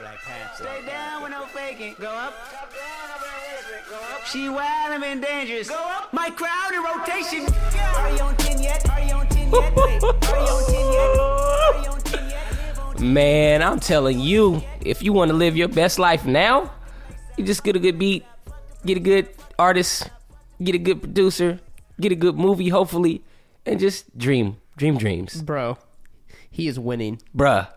Black Panther. Stay down when I'm faking. Go up. Top down, I've been listening. Go up. She wild and been dangerous. Go up. My crowd in rotation. Are you on 10 yet? Are you on 10 yet? Are you on 10 yet? Are you on 10 yet? Man, I'm telling you, if you want to live your best life now, you just get a good beat, get a good artist, get a good producer, get a good movie, hopefully, and just dream dreams. Bro, he is winning. Bruh.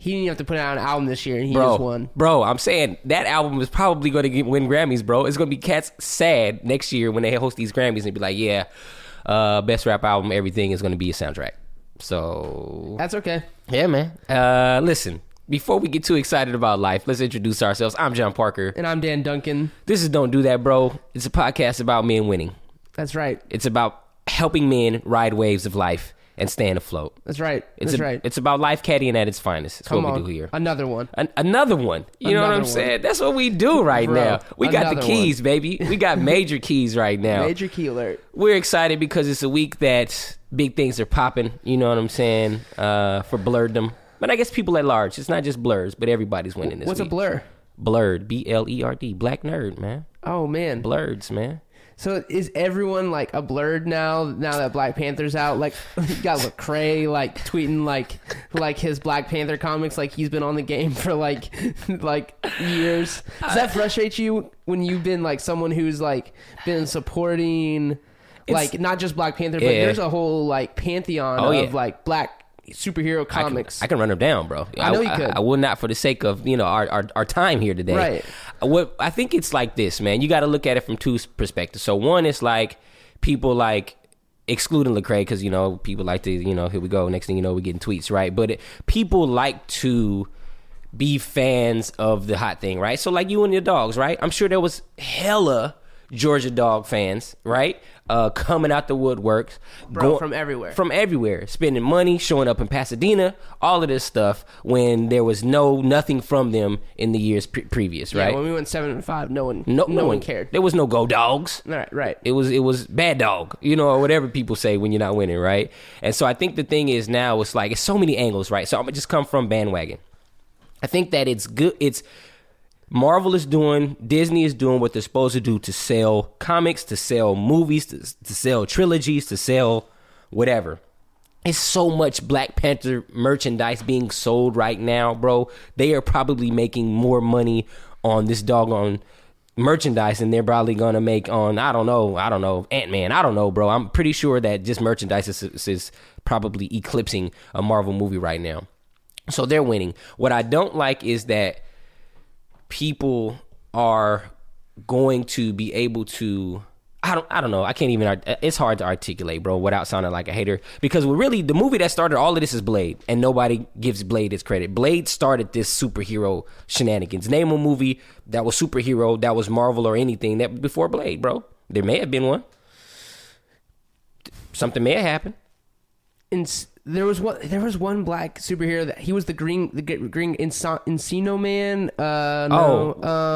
He didn't have to put out an album this year, and he just won. Bro, I'm saying that album is probably going to win Grammys, bro. It's going to be cats sad next year when they host these Grammys and be like, yeah, best rap album, everything is going to be a soundtrack. So that's okay. Yeah, man. Listen, before we get too excited about life, let's introduce ourselves. I'm John Parker. And I'm Dan Duncan. This is Don't Do That, Bro. It's a podcast about men winning. That's right. It's about helping men ride waves of life and staying afloat. That's right. That's right. It's about life caddying at its finest. That's what we do here. Another one. You know what I'm saying? That's what we do right now. We got the keys, baby. We got major keys right now. Major key alert. We're excited because it's a week that big things are popping. You know what I'm saying? For blurredom. But I guess people at large. It's not just blurs, but everybody's winning this week. What's a blur? Blurred. B-L-E-R-D. Black nerd, man. Oh, man. Blurreds, man. So is everyone like a blurred now that Black Panther's out? Like you got Lecrae like tweeting like his Black Panther comics like he's been on the game for like years. Does that frustrate you when you've been like someone who's like been supporting like not just Black Panther, but there's a whole like pantheon of like black superhero comics. I can run them down, bro. I know you could. I will not for the sake of, you know, our time here today. Right. What I think it's like this, man. You got to look at it from two perspectives. So one is like people like excluding Lecrae because, you know, people like to, you know, here we go. Next thing you know, we're getting tweets, right? But people like to be fans of the hot thing, right? So like you and your dogs, right? I'm sure there was hella Georgia dog fans, right? Coming out the woodworks, bro, from everywhere, spending money, showing up in Pasadena, all of this stuff when there was nothing from them in the years previous, right? Yeah, when we went 7-5, no one cared. There was no go dogs. Right. It was bad dog, you know, or whatever people say when you're not winning, right? And so I think the thing is now it's like it's so many angles, right? So I'm gonna just come from bandwagon. I think that it's good. It's Marvel is doing, Disney is doing what they're supposed to do to sell comics, to sell movies, to sell trilogies, to sell whatever. It's so much Black Panther merchandise being sold right now, bro. They are probably making more money on this doggone merchandise than they're probably going to make on, I don't know, Ant-Man. I don't know, bro. I'm pretty sure that just merchandise is probably eclipsing a Marvel movie right now. So they're winning. What I don't like is that people are going to be able to I don't know. I can't even. It's hard to articulate, bro, without sounding like a hater. Because really, the movie that started all of this is Blade, and nobody gives Blade its credit. Blade started this superhero shenanigans. Name a movie that was superhero, that was Marvel or anything that before Blade, bro. There may have been one. Something may have happened. There was one black superhero that he was the green Encino Man.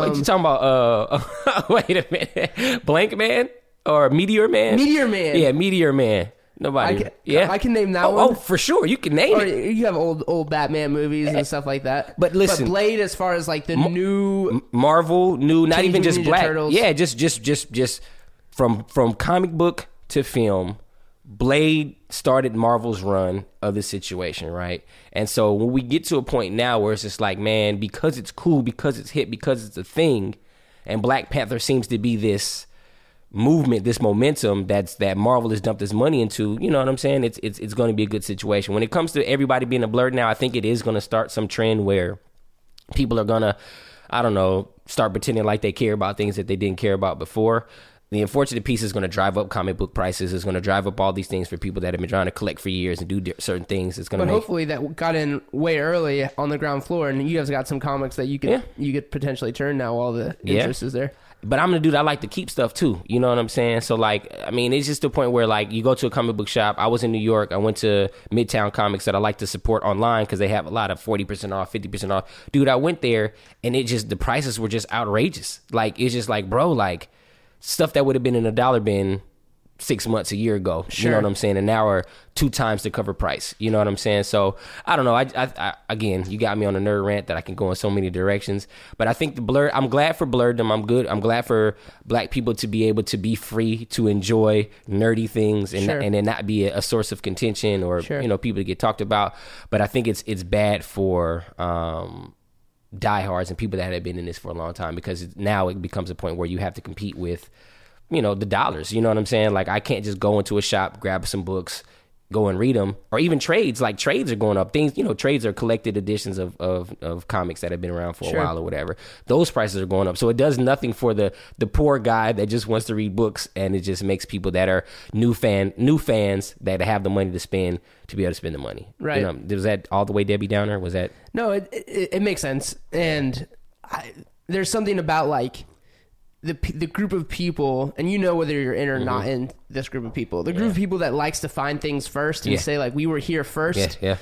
Wait, you talking about wait a minute, Blank Man or Meteor Man? Meteor Man. Yeah, Meteor Man. Nobody. I can name that one. Oh, for sure, you can name it. You have old Batman movies and stuff like that. But listen, Blade, as far as like the new Marvel, new not even just Ninja black. Turtles. Yeah, just from comic book to film. Blade started Marvel's run of the situation, right? And so when we get to a point now where it's just like, man, because it's cool, because it's hip, because it's a thing, and Black Panther seems to be this movement, this momentum that Marvel has dumped its money into, you know what I'm saying? It's going to be a good situation. When it comes to everybody being a blur now, I think it is going to start some trend where people are going to, I don't know, start pretending like they care about things that they didn't care about before. The unfortunate piece is going to drive up comic book prices. It's going to drive up all these things for people that have been trying to collect for years and do certain things. It's going to. But hopefully that got in way early on the ground floor, and you guys got some comics that you could potentially turn now. All the interest is there. But I'm the dude. I like to keep stuff too. You know what I'm saying? So like, I mean, it's just the point where like you go to a comic book shop. I was in New York. I went to Midtown Comics that I like to support online because they have a lot of 40% off, 50% off. Dude, I went there and it just the prices were just outrageous. Like it's just like, bro, like. Stuff that would have been in a dollar bin 6 months, a year ago. Sure. You know what I'm saying? And now are 2 times the cover price. You know what I'm saying? So I don't know. I again, you got me on a nerd rant that I can go in so many directions. But I think the blur, I'm glad for blurredom. I'm good. I'm glad for black people to be able to be free to enjoy nerdy things and, sure, and then not be a source of contention or, sure, you know, people to get talked about. But I think it's bad for diehards and people that have been in this for a long time, because now it becomes a point where you have to compete with, you know, the dollars. You know what I'm saying? Like, I can't just go into a shop, grab some books, go and read them, or even trades. Like, trades are going up. Things, you know, trades are collected editions of comics that have been around for, sure, a while or whatever. Those prices are going up. So it does nothing for the poor guy that just wants to read books, and it just makes people that are new fans that have the money to spend to be able to spend the money. Right? You know, was that all the way Debbie Downer? Was that? No, it makes sense. And there's something about like the group of people, and you know whether you're in or mm-hmm. not in this group of people, the group yeah. of people that likes to find things first and yeah. say like, we were here first, yeah. Yeah.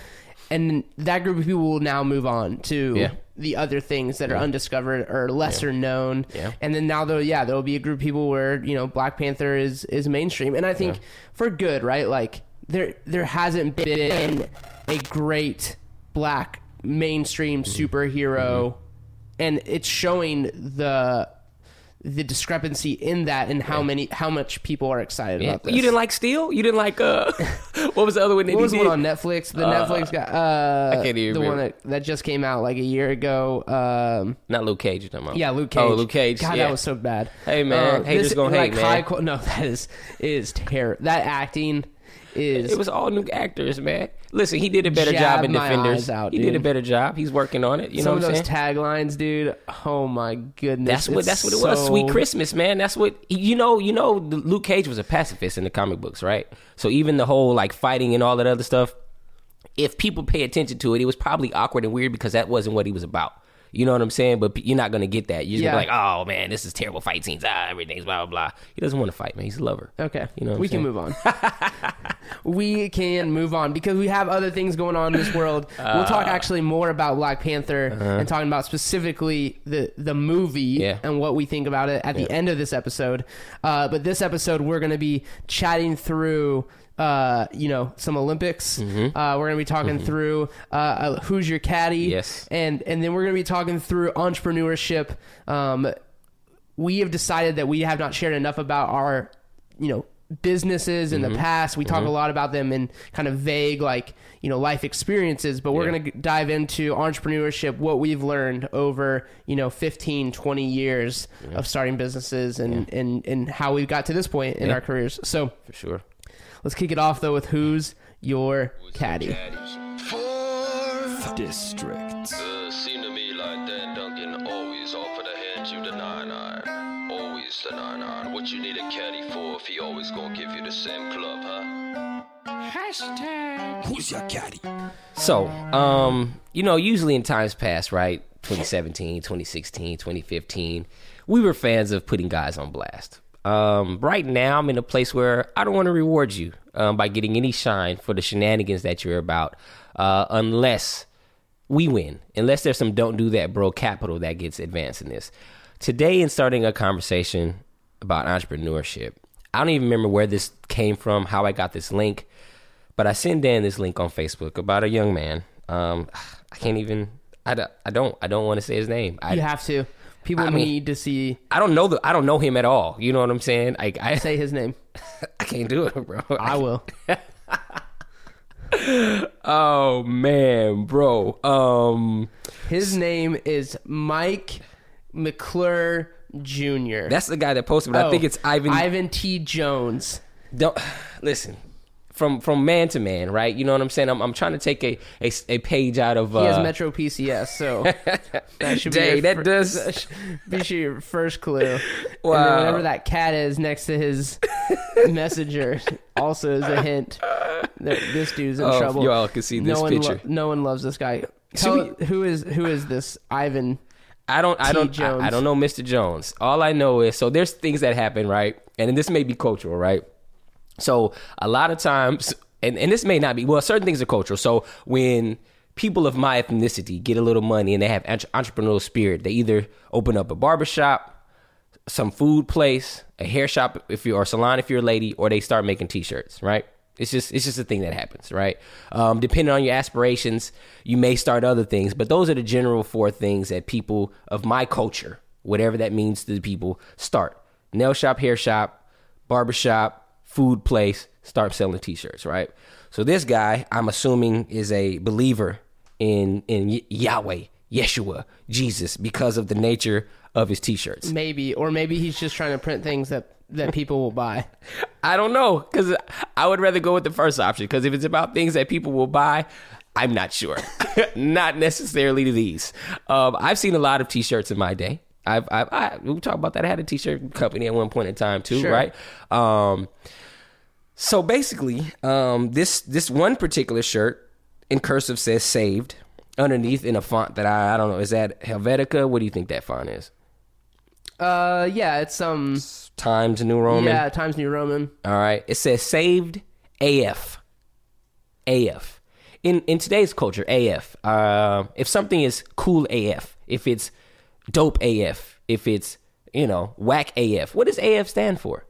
and that group of people will now move on to yeah. the other things that yeah. are undiscovered or lesser yeah. known, yeah. and then now though, yeah, there will be a group of people where, you know, Black Panther is mainstream, and I think yeah. for good, right? Like there hasn't been a great black mainstream mm-hmm. superhero, mm-hmm. and it's showing the discrepancy in that and how much people are excited yeah. about this. You didn't like Steel? You didn't like what was the other one that was the one on Netflix? The Netflix guy I can't even remember. The one that just came out like a year ago. Not Luke Cage, you're talking about. Yeah, Luke Cage. Oh, Luke Cage. God, yeah. That was so bad. Hey man, haters this, gonna like, hate, man. No, that is terrible. That acting is... It was all new actors, man. Listen, he did a better job in Defenders. Out, he did a better job. He's working on it. You know what I'm saying? Some of those taglines, dude. Oh my goodness. That's what it was. Sweet Christmas, man. That's what you know. Luke Cage was a pacifist in the comic books, right? So even the whole like fighting and all that other stuff, if people pay attention to it, it was probably awkward and weird because that wasn't what he was about. You know what I'm saying? But you're not going to get that. You're yeah. going to be like, oh, man, this is terrible fight scenes. Everything's blah, blah, blah. He doesn't want to fight, man. He's a lover. Okay. You know what I'm saying? We can move on. We can move on because we have other things going on in this world. We'll talk actually more about Black Panther and talking about specifically the movie yeah. and what we think about it at yeah. the end of this episode. But this episode, we're going to be chatting through... you know, some Olympics. Mm-hmm. We're going to be talking mm-hmm. through Who's Your Caddy? Yes. And then we're going to be talking through entrepreneurship. We have decided that we have not shared enough about our, you know, businesses in mm-hmm. the past. We talk mm-hmm. a lot about them in kind of vague, like, you know, life experiences, but we're yeah. going to dive into entrepreneurship, what we've learned over, you know, 15, 20 years yeah. of starting businesses and, yeah. and how we've got to this point in yeah. our careers. So for sure. Let's kick it off, though, with Who's Your Caddy? Fourth District. Seem to me like Dan Duncan always offered a hand you the 9-iron. Always the 9-iron. What you need a caddy for if he always gonna give you the same club, huh? Hashtag Who's Your Caddy? So, you know, usually in times past, right, 2017, 2016, 2015, we were fans of putting guys on blast. Right now I'm in a place where I don't want to reward you by getting any shine for the shenanigans that you're about unless we win, unless there's some Don't Do That, Bro capital that gets advanced in this. Today in starting a conversation about entrepreneurship, I don't even remember where this came from, how I got this link, but I sent Dan this link on Facebook about a young man. I don't want to say his name. You have to. People need to see. I don't know him at all. You know what I'm saying? I say his name. I can't do it, bro. I will. Oh man, bro. His name is Mike McClure Jr. That's the guy that posted, but I think it's Ivan T. Jones. Don't listen. From man to man, right? You know what I'm saying? I'm trying to take a page out of... He has Metro PCS, so that should be... that does... Be sure your first clue. Wow. And then whatever that cat is next to his messenger also is a hint that this dude's in trouble. Y'all can see this picture. No one loves this guy. Who is this Ivan? I don't know Mr. Jones. All I know is... So there's things that happen, right? And this may be cultural, right? So a lot of times, and this may not be, well, certain things are cultural. So when people of my ethnicity get a little money and they have entrepreneurial spirit, they either open up a barbershop, some food place, a hair shop if you're, or salon if you're a lady, or they start making t-shirts, right? It's just a thing that happens, right? Depending on your aspirations, you may start other things, but those are the general four things that people of my culture, whatever that means to the people, start. Nail shop, hair shop, barber shop, food place, start selling t-shirts, right? So this guy, I'm assuming, is a believer in Yahweh, Yeshua, Jesus, because of the nature of his t-shirts. Maybe, or maybe he's just trying to print things that people will buy. I don't know, because I would rather go with the first option, because if it's about things that people will buy, I'm not sure. Not necessarily these. I've seen a lot of t-shirts in my day. We talked about that. I had a t-shirt company at one point in time too, sure. Right? So basically, this one particular shirt in cursive says saved underneath in a font that I don't know. Is that Helvetica? What do you think that font is? Yeah, it's Times New Roman. Yeah, Times New Roman. All right. It says saved AF. AF. In today's culture, AF. If something is cool AF, if it's dope AF, if it's, whack AF. What does AF stand for?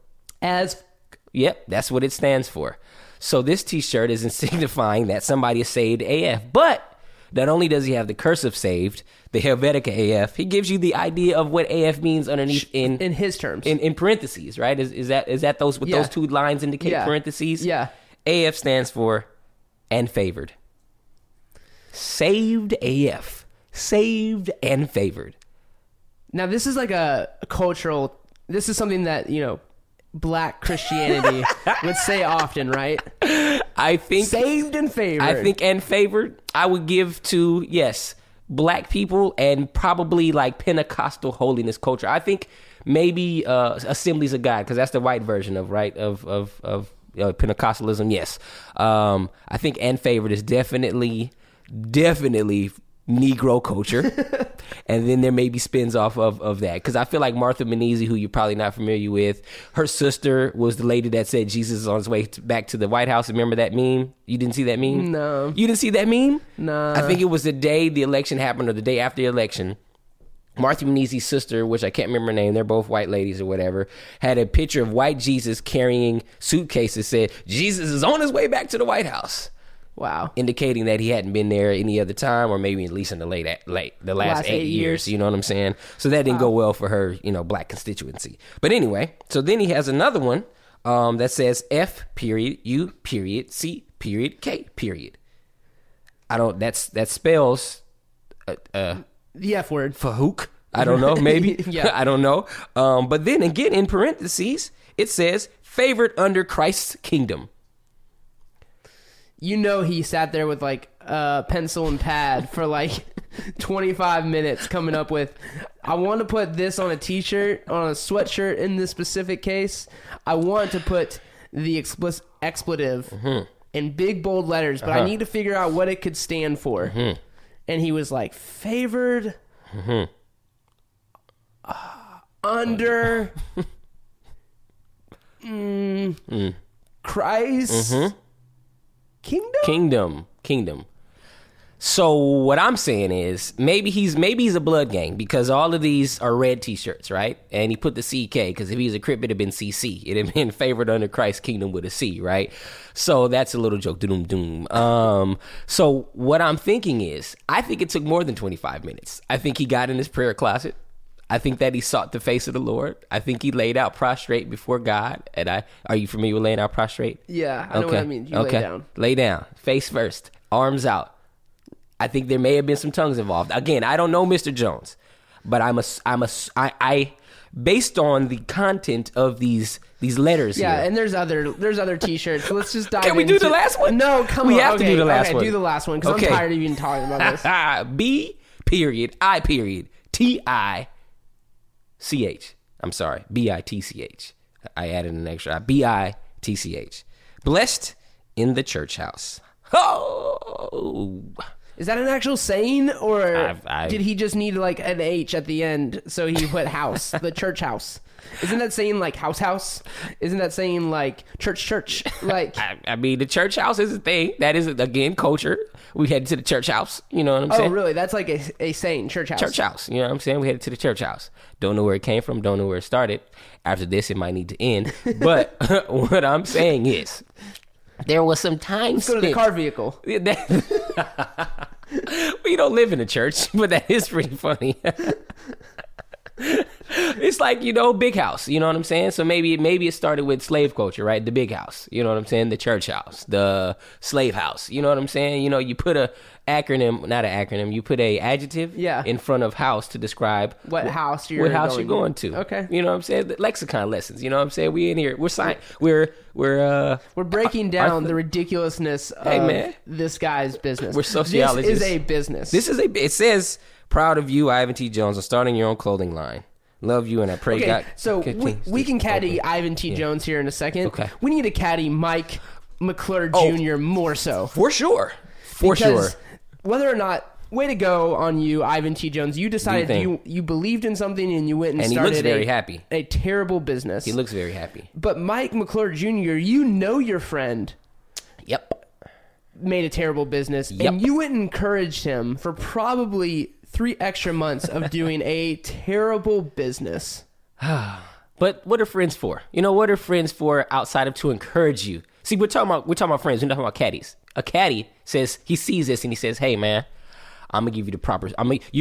Yep, that's what it stands for. So this t-shirt is signifying that somebody is saved AF, but not only does he have the cursive saved, the Helvetica AF, he gives you the idea of what AF means underneath in his terms. In parentheses, right? Is that those with those two lines indicate parentheses? Yeah. AF stands for and favored. Saved AF. Saved and favored. Now this is like a cultural, this is something that, Black Christianity would say often, right? I think saved and favored. I think and favored I would give to, yes, Black people and probably like Pentecostal holiness culture. I think maybe Assemblies of God, because that's the white version of Pentecostalism. Yes, I think and favored is definitely Negro culture. And then there may be spins off of that. Because I feel like Martha Menezes, who you're probably not familiar with, her sister was the lady that said Jesus is on his way back to the White House. Remember that meme? You didn't see that meme? No. You didn't see that meme? No. I think it was the day the election happened or the day after the election. Martha Menezes' sister, which I can't remember her name, they're both white ladies or whatever, had a picture of white Jesus carrying suitcases said, Jesus is on his way back to the White House. Wow. Indicating that he hadn't been there any other time, or maybe at least in the last 8 years, you know what I'm saying? So that didn't go well for her, Black constituency. But anyway, so then he has another one that says F.U.C.K. That spells the F word. Fahouk. I don't know, maybe. Yeah. I don't know. But then again, in parentheses, it says favored under Christ's kingdom. He sat there with like a pencil and pad for like 25 minutes coming up with, I want to put this on a t-shirt, on a sweatshirt in this specific case. I want to put the expletive in big bold letters, but I need to figure out what it could stand for. Mm-hmm. And he was like, favored under Christ. Mm-hmm. Kingdom. So what I'm saying is maybe he's a blood gang, because all of these are red t-shirts, right? And he put the CK, because if he was a Crip, it'd have been CC. It'd have been favored under Christ's kingdom with a C, right? So that's a little joke. Doom doom. So what I'm thinking is, I think it took more than 25 minutes. I think he got in his prayer closet. I think that he sought the face of the Lord. I think he laid out prostrate before God. And are you familiar with laying out prostrate? Yeah, I know what I mean. Lay down. Lay down. Face first. Arms out. I think there may have been some tongues involved. Again, I don't know Mr. Jones. But I based on the content of these letters. Yeah, here. And there's other t-shirts. Let's just dive in. Can we do the last one? No, come on. We have to do the last one. Do the last one, because I'm tired of even talking about this. B-I-T-C-H. I added an extra. B-I-T-C-H. Blessed in the church house. Oh. Is that an actual saying, or did he just need like an H at the end, so he put house, the church house? Isn't that saying like house house? Isn't that saying like church church? Like I mean, the church house is a thing. That is, again, culture. We headed to the church house. You know what I'm saying? Oh, really? That's like a saying, church house. Church house. You know what I'm saying? We headed to the church house. Don't know where it came from. Don't know where it started. After this, it might need to end. But what I'm saying is, there was some time spent. Let's go to the car vehicle. We don't live in a church, but that is pretty funny. It's like, you know, big house. You know what I'm saying? So maybe it started with slave culture, right? The big house. You know what I'm saying? The church house, the slave house. You know what I'm saying? You know, you put you put a adjective in front of house to describe what house you're going to. Okay. You know what I'm saying? The lexicon lessons. You know what I'm saying? We in here. We're we're breaking down the ridiculousness of this guy's business. We're sociologists. This is a business. It says, proud of you, Ivan T. Jones, on starting your own clothing line. Love you, and I pray God. So we can caddy Ivan T. Jones here in a second. Okay. We need to caddy Mike McClure Jr. more so. For sure. Whether or not, way to go on you, Ivan T. Jones. You decided you believed in something, and you went and started a terrible business. He looks very happy. But Mike McClure Jr., you know your friend. Yep. Made a terrible business. Yep. And you went and encouraged him for probably 3 extra months of doing a terrible business. But what are friends for? You know, what are friends for outside of to encourage you? See, we're talking about friends. We're not talking about caddies. A caddy says, he sees this and he says, hey, man, I'm going to give you the proper...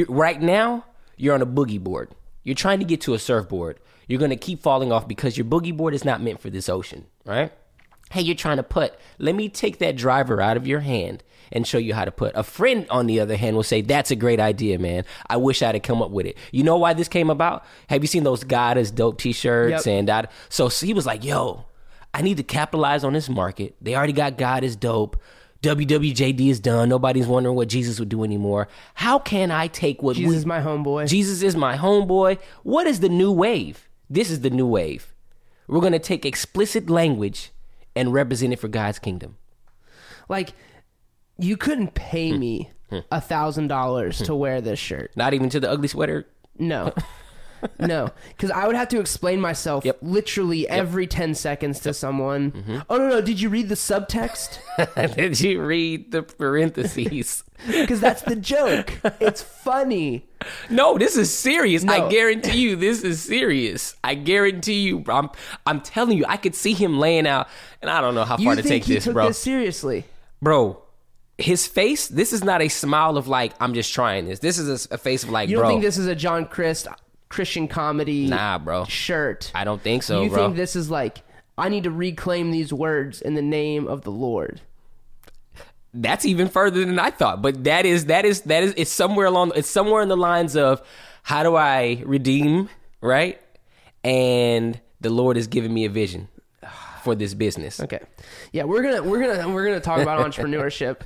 right now, you're on a boogie board. You're trying to get to a surfboard. You're going to keep falling off because your boogie board is not meant for this ocean, right? Hey, you're trying to putt. Let me take that driver out of your hand and show you how to putt. A friend, on the other hand, will say, that's a great idea, man. I wish I'd have come up with it. You know why this came about? Have you seen those God Is Dope t-shirts? Yep. And so he was like, yo, I need to capitalize on this market. They already got God Is Dope. WWJD is done. Nobody's wondering what Jesus would do anymore. How can I take what Jesus is my homeboy. Jesus is my homeboy. What is the new wave? This is the new wave. We're going to take explicit language and represent it for God's kingdom. Like, you couldn't pay me $1,000 to wear this shirt. Not even to the ugly sweater? No. No, because I would have to explain myself literally every 10 seconds to someone. Mm-hmm. Oh, no, did you read the subtext? Did you read the parentheses? Because that's the joke. It's funny. No, this is serious. No. I guarantee you this is serious. I guarantee you. I'm telling you, I could see him laying out, and I don't know how far to take this, bro. You think he took this seriously? Bro. His face, this is not a smile of like, I'm just trying this. This is a face of like, bro. You don't think this is a John Christ Christian comedy shirt? I don't think so, You think this is like, I need to reclaim these words in the name of the Lord. That's even further than I thought. But that is it's somewhere in the lines of, how do I redeem, right? And the Lord has given me a vision for this business. Okay. Yeah, we're gonna talk about entrepreneurship.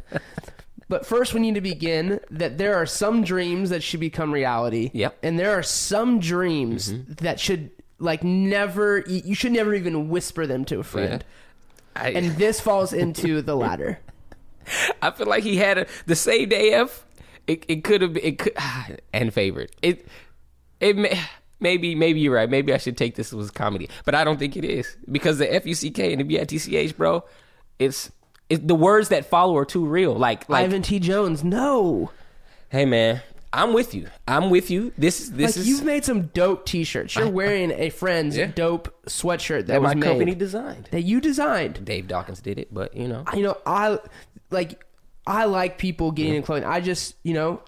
But first we need to begin that there are some dreams that should become reality. Yep. And there are some dreams that should you should never even whisper them to a friend. Yeah. And this falls into the latter. I feel like he had the same day of it could have been and favored. Maybe you're right. Maybe I should take this as comedy, but I don't think it is, because the FUCK and the BITCH, bro, it's the words that follow are too real. Like Ivan T. Jones, no. Hey, man, I'm with you. This is you've made some dope t-shirts. You're wearing a friend's dope sweatshirt that was my company designed. That you designed. Dave Dawkins did it, but you know, I like people getting in clothing. I just,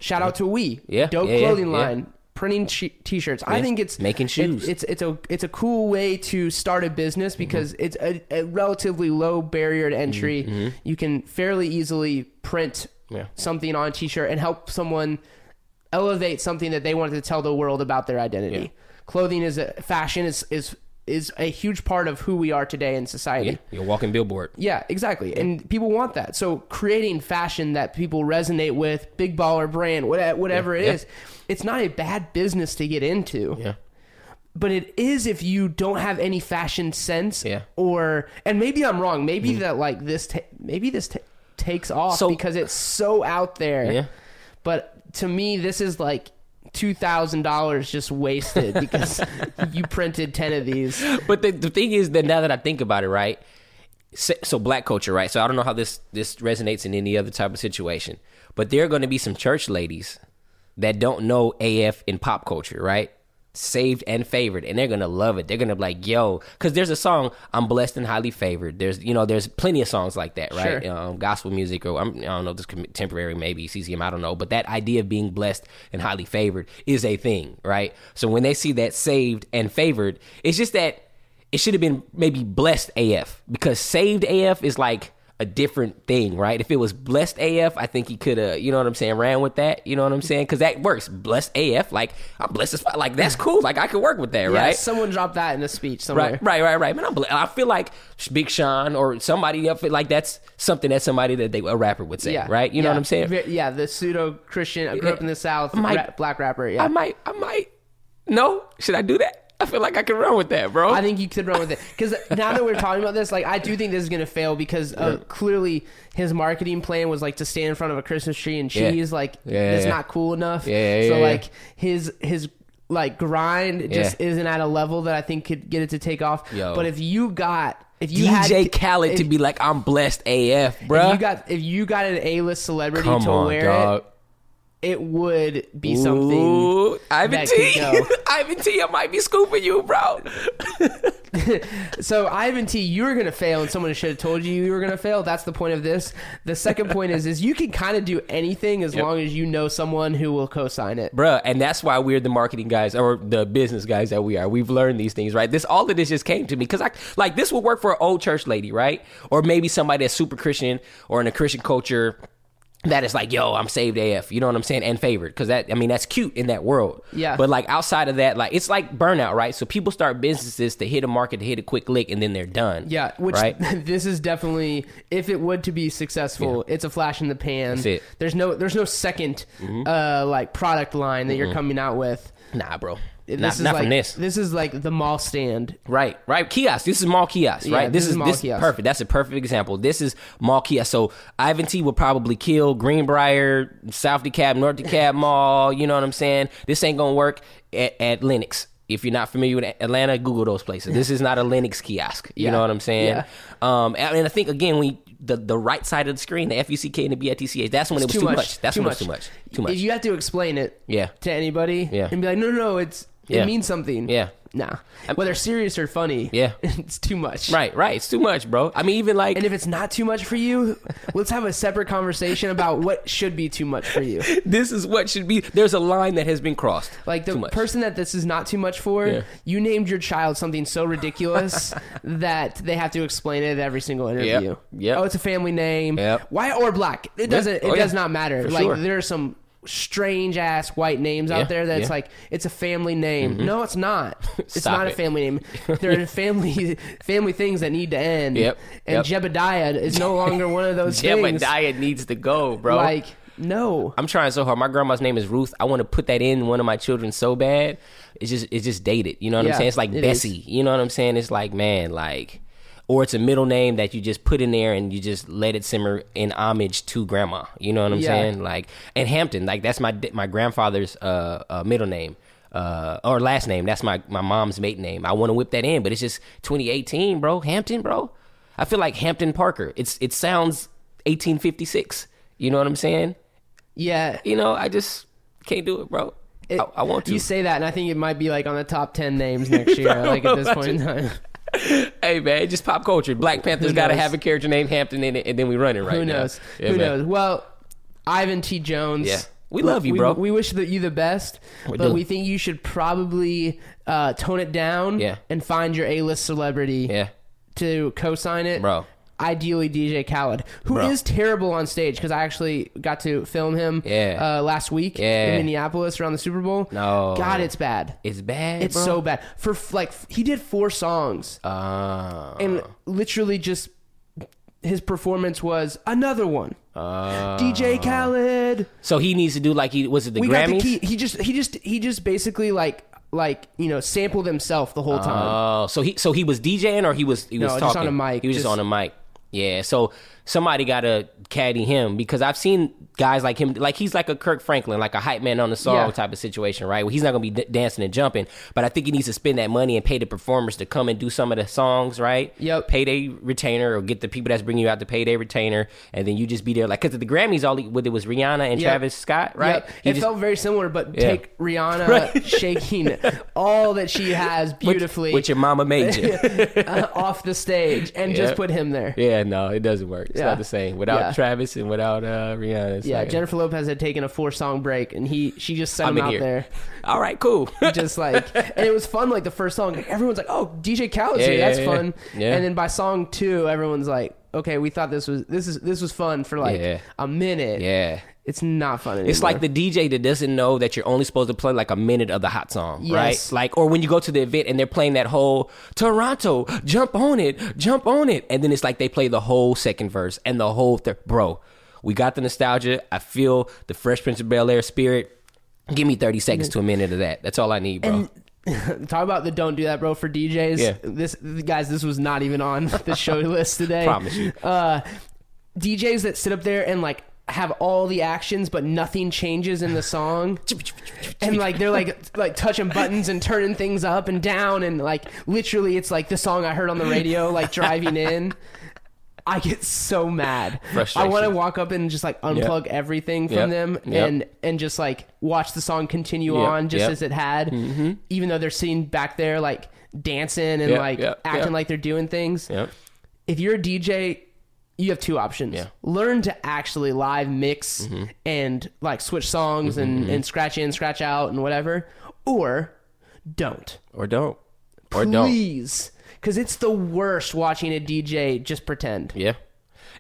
shout out to We Dope Clothing Line. Yeah. Printing t-shirts. I think it's making shoes. It's a cool way to start a business because it's a relatively low barrier to entry. Mm-hmm. You can fairly easily print something on a t-shirt and help someone elevate something that they wanted to tell the world about their identity. Yeah. Clothing is a huge part of who we are today in society. Yeah, you're a walking billboard. Yeah, exactly. Yeah. And people want that. So creating fashion that people resonate with, big baller brand, whatever it is, it's not a bad business to get into. Yeah. But it is if you don't have any fashion sense, or, and maybe I'm wrong. Maybe that like this, maybe this takes off because it's so out there. Yeah. But to me, this is like $2,000 just wasted because you printed 10 of these. But the thing is that now that I think about it, right? So black culture, right? So I don't know how this resonates in any other type of situation, but there are going to be some church ladies that don't know AF in pop culture, right? Saved and favored, and they're going to love it. They're going to be like, yo, because there's a song, I'm blessed and highly favored. There's, you know, there's plenty of songs like that, right? Sure. Gospel music, or I don't know, this contemporary, maybe CCM, I don't know. But that idea of being blessed and highly favored is a thing, right? So when they see that saved and favored, it's just that it should have been maybe blessed AF, because saved AF is like a different thing, right? If it was blessed AF, I think he could have, you know what I'm saying, ran with that, you know what I'm saying? Because that works. Blessed AF, like, I'm blessed as fuck. Like, that's cool. Like, I could work with that, yeah, right? Someone dropped that in a speech somewhere. Right. Man, I feel like Big Sean or somebody, I feel like that's something that somebody that a rapper would say, yeah, right? You know what I'm saying? Yeah, the pseudo-Christian, I grew up in the South, black rapper, yeah. I might. No? Should I do that? I feel like I could run with that, bro. I think you could run with it. Because now that we're talking about this, like, I do think this is going to fail because clearly his marketing plan was, like, to stand in front of a Christmas tree and cheese. Yeah. Like, it's not cool enough. Like, his like, grind just isn't at a level that I think could get it to take off. Yo. But if you got... If you DJ had, Khaled if, to be like, I'm blessed AF, bro. If you got an A-list celebrity to wear it... It would be something. Ooh, Ivan T. Ivan T, I might be scooping you, bro. So, Ivan T, you were going to fail, and someone should have told you were going to fail. That's the point of this. The second point is you can kind of do anything as long as you know someone who will co-sign it. Bruh, and that's why we're the marketing guys, or the business guys that we are. We've learned these things, right? All of this just came to me, because like this would work for an old church lady, right? Or maybe somebody that's super Christian or in a Christian culture that is like, yo, I'm saved AF, you know what I'm saying? And favored, because that, I mean, that's cute in that world. Yeah. But like outside of that, like it's like burnout, right? So people start businesses to hit a market, to hit a quick lick, and then they're done. Yeah. Which right? This is definitely, if it would to be successful, it's a flash in the pan. That's it. There's no second like product line that you're coming out with. Nah, bro. This is like the mall stand. Right. Kiosk. This is mall kiosk, right? Yeah, this is mall kiosk. Perfect. That's a perfect example. This is mall kiosk. So Ivan T would probably kill Greenbrier, South DeKalb, North DeKalb Mall. You know what I'm saying? This ain't going to work at Lenox. If you're not familiar with Atlanta, Google those places. This is not a Lenox kiosk. You know what I'm saying? Yeah. And I think, again, when the right side of the screen, the F-U-C-K and the B-I-T-C-H, that's when it was too much. That's when it was too much. You have to explain it to anybody and be like, no, it's... It means something. Yeah. Nah. Whether serious or funny. Yeah. It's too much. Right. It's too much, bro. I mean, even like... And if it's not too much for you, let's have a separate conversation about what should be too much for you. This is what should be... There's a line that has been crossed. Like the person that this is not too much for, you named your child something so ridiculous that they have to explain it at every single interview. Yeah. Oh, it's a family name. Yep. White or black. It does not matter. For sure. There are some... strange ass white names out there that's like it's a family name. No, it's not. It's not a family name. There are family things that need to end. And Jebediah is no longer one of those things. Jebediah needs to go, bro. Like, no. I'm trying so hard. My grandma's name is Ruth. I want to put that in one of my children so bad. It's just dated. You know what I'm saying? It's like Bessie. You know what I'm saying? It's like, man, like, or it's a middle name that you just put in there and you just let it simmer in homage to grandma. You know what I'm saying? Like, and Hampton, like that's my grandfather's middle name or last name. That's my mom's maiden name. I want to whip that in, but it's just 2018, bro. Hampton, bro. I feel like Hampton Parker. It sounds 1856. You know what I'm saying? Yeah. You know, I just can't do it, bro. I want to. You say that, and I think it might be like on the top 10 names next year. Like at this point in time. Hey man, just pop culture. Black Panther's got to have a character named Hampton in it, and then we run it right now. Who knows? Yeah, Who knows? Well, Ivan T. Jones. Yeah. We love you, bro. We wish you the best, but we think you should probably tone it down and find your A-list celebrity to co-sign it, bro. Ideally, DJ Khaled, who is terrible on stage, because I actually got to film him last week in Minneapolis around the Super Bowl. No, God, it's bad. It's bad. It's so bad. For like, he did 4 songs, and literally just his performance was another one. DJ Khaled. So he needs to do like Grammys? He just basically sampled himself the whole time. Oh, so he was DJing, or he was talking? Just on a mic. He was just on a mic. Yeah, so somebody got to caddy him, because I've seen guys like him, like he's like a Kirk Franklin, like a hype man on the song type of situation, right? Well, he's not going to be dancing and jumping, but I think he needs to spend that money and pay the performers to come and do some of the songs, right? Yep. Pay their retainer, or get the people that's bringing you out to pay their retainer, and then you just be there. Like, because at the Grammys, all whether it was Rihanna and Travis Scott, right? Yep. It felt very similar, but take Rihanna shaking all that she has beautifully. Which your mama made you. Off the stage, and just put him there. Yeah, no, it doesn't work. It's not the same without Travis and without Rihanna. It's like, Jennifer Lopez had taken a 4-song break, and she just sent him out there. All right, cool. Just like, and it was fun. Like the first song, like, everyone's like, "Oh, DJ Khaled's here, that's fun." Yeah. And then by song 2, everyone's like, "Okay, we thought this was fun for like a minute." Yeah. It's not fun anymore. It's like the DJ that doesn't know that you're only supposed to play like a minute of the hot song, right? Like, or when you go to the event and they're playing that whole Toronto, jump on it, and then it's like they play the whole second verse and the whole bro. We got the nostalgia. I feel the Fresh Prince of Bel-Air spirit. Give me 30 seconds to a minute of that. That's all I need, bro. And talk about the Don't Do That, Bro, for DJs. Yeah. This was not even on the show list today. Promise you. DJs that sit up there and like have all the actions, but nothing changes in the song. And like, they're like touching buttons and turning things up and down. And like, literally it's like the song I heard on the radio, like driving in. I get so mad. I want to walk up and just like unplug everything from them and just like watch the song continue on just as it had, even though they're sitting back there like dancing and like acting like they're doing things. Yep. If you're a DJ, you have 2 options. Yeah. Learn to actually live mix and like switch songs and scratch in, scratch out and whatever, or don't. Please. Because it's the worst watching a DJ just pretend. Yeah.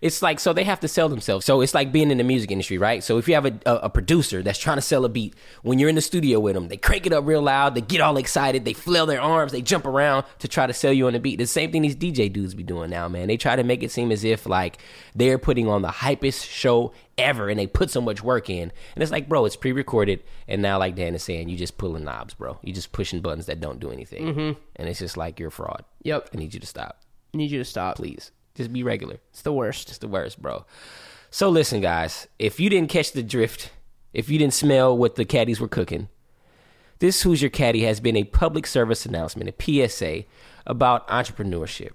It's like, so they have to sell themselves. So it's like being in the music industry, right? So if you have a producer that's trying to sell a beat, when you're in the studio with them, they crank it up real loud, they get all excited, they flail their arms, they jump around to try to sell you on the beat. The same thing these DJ dudes be doing now, man. They try to make it seem as if like they're putting on the hypest show ever and they put so much work in. And it's like, bro, it's pre-recorded. And now, like Dan is saying, you just pulling knobs, bro. You just pushing buttons that don't do anything. And it's just like, you're a fraud. Yep. I need you to stop. Please. Just be regular. It's the worst. It's the worst, bro. So listen, guys, if you didn't catch the drift, if you didn't smell what the caddies were cooking, this Who's Your Caddy has been a public service announcement, a PSA, about entrepreneurship.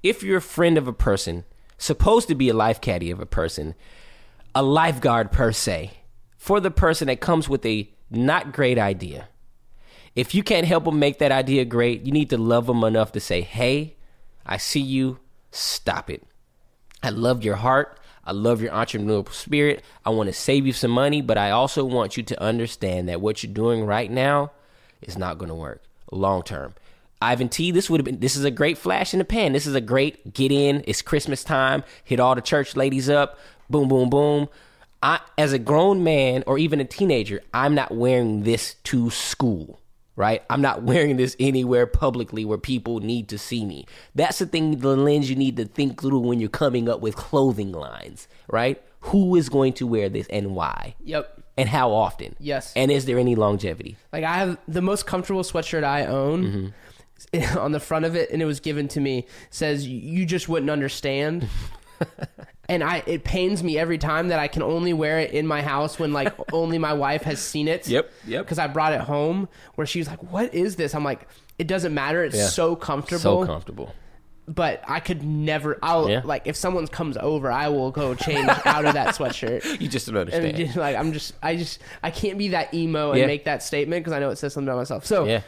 If you're a friend of a person, supposed to be a life caddy of a person, a lifeguard per se, for the person that comes with a not great idea, if you can't help them make that idea great, you need to love them enough to say, hey, I see you. Stop it. I love your heart. I love your entrepreneurial spirit. I want to save you some money, but I also want you to understand that what you're doing right now is not going to work long term. Ivan T, this is a great flash in the pan. This is a great get in. It's Christmas time. Hit all the church ladies up. Boom, boom, boom. I, as a grown man or even a teenager, I'm not wearing this to school. Right? I'm not wearing this anywhere publicly where people need to see me. That's the thing, the lens you need to think through when you're coming up with clothing lines, right? Who is going to wear this and why? Yep. And how often? Yes. And is there any longevity? Like, I have the most comfortable sweatshirt I own on the front of it, and it was given to me, says, you just wouldn't understand. And it pains me every time that I can only wear it in my house when like only my wife has seen it. Yep. Because I brought it home where she was like, what is this? I'm like, it doesn't matter. It's so comfortable. But I could never, like if someone comes over, I will go change out of that sweatshirt. You just don't understand. And just, like, I can't be that emo and make that statement because I know it says something about myself. So,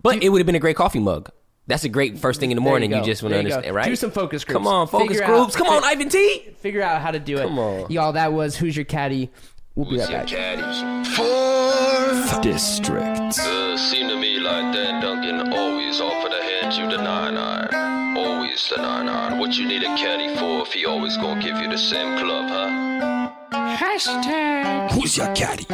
but it would have been a great coffee mug. That's a great first thing in the morning. You just want to understand, right? Do some focus groups. Come on, focus groups. Come on, Ivan T. Figure out how to do it. Come on. Y'all, that was Who's Your Caddy. We'll be right back. Fourth District. Seem to me like Dan Duncan always offered a hand you the 9-iron. Always the 9-iron. What you need a caddy for if he always gonna give you the same club, huh? # Who's Your Caddy?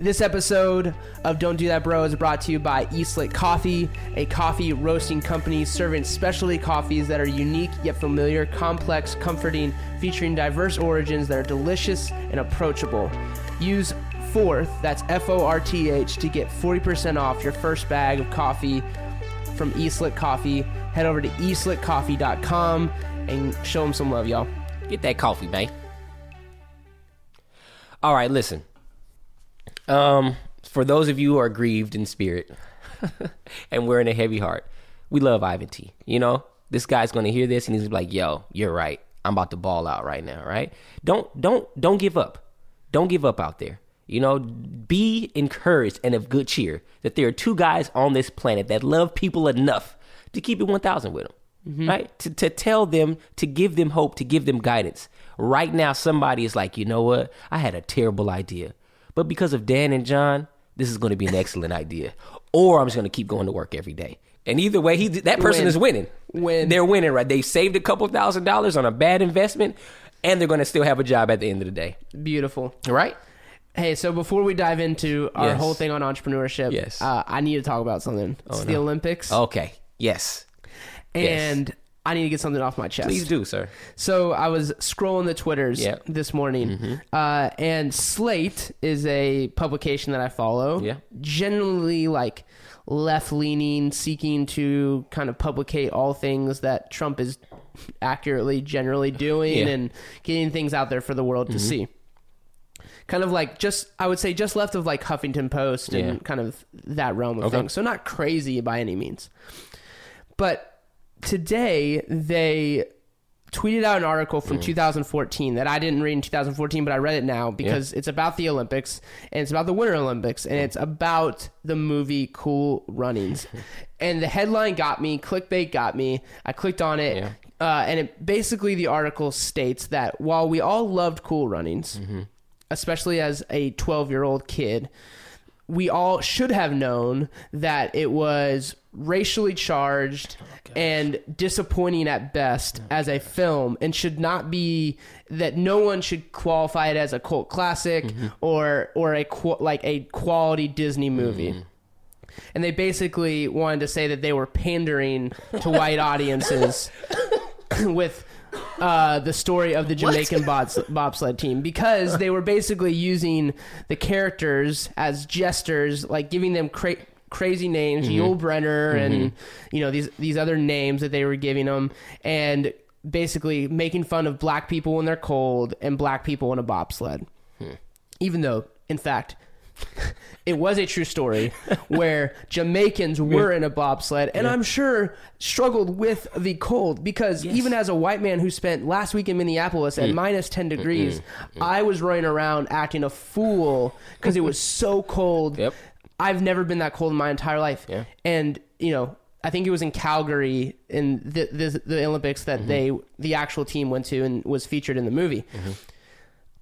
This episode of Don't Do That, Bro is brought to you by Eastlick Coffee, a coffee roasting company serving specialty coffees that are unique yet familiar, complex, comforting, featuring diverse origins that are delicious and approachable. Use Fourth, that's Forth, to get 40% off your first bag of coffee from Eastlick Coffee. Head over to eastlickcoffee.com and show them some love, y'all. Get that coffee, babe. All right, listen. For those of you who are grieved in spirit and wearing a heavy heart, we love Ivan T. You know, this guy's going to hear this and he's like, yo, you're right. I'm about to ball out right now, right? Don't give up. Don't give up out there. You know, be encouraged and of good cheer that there are two guys on this planet that love people enough to keep it 1,000 with them, right? To tell them, to give them hope, to give them guidance. Right now, somebody is like, you know what? I had a terrible idea, but because of Dan and John, this is going to be an excellent idea. Or I'm just going to keep going to work every day. And either way, that person is winning. They're winning, right? They saved a couple $1,000s on a bad investment, and they're going to still have a job at the end of the day. Beautiful. Right? Hey, so before we dive into our whole thing on entrepreneurship, I need to talk about something. It's the Olympics. Okay. Yes. And I need to get something off my chest. Please do, sir. So I was scrolling the Twitters this morning, and Slate is a publication that I follow. Yeah. Generally, like, left-leaning, seeking to kind of publicate all things that Trump is accurately generally doing and getting things out there for the world to see. Kind of like just, I would say just left of like Huffington Post and kind of that realm of things. So not crazy by any means. But today they tweeted out an article from 2014 that I didn't read in 2014, but I read it now because it's about the Olympics and it's about the Winter Olympics and it's about the movie Cool Runnings. And the headline got me, clickbait got me. I clicked on it and it basically the article states that while we all loved Cool Runnings, especially as a 12-year-old kid, we all should have known that it was racially charged and disappointing at best as a film and should not be that no one should qualify it as a cult classic or a like a quality Disney movie. And they basically wanted to say that they were pandering to white audiences with the story of the Jamaican bobsled team because they were basically using the characters as jesters, like giving them crazy names, Yul Brynner and you know these other names that they were giving them, and basically making fun of black people when they're cold and black people in a bobsled. Even though, in fact, it was a true story where Jamaicans were in a bobsled and I'm sure struggled with the cold because even as a white man who spent last week in Minneapolis at minus 10 degrees, I was running around acting a fool because it was so cold. I've never been that cold in my entire life. And, you know, I think it was in Calgary in the Olympics that the actual team went to and was featured in the movie.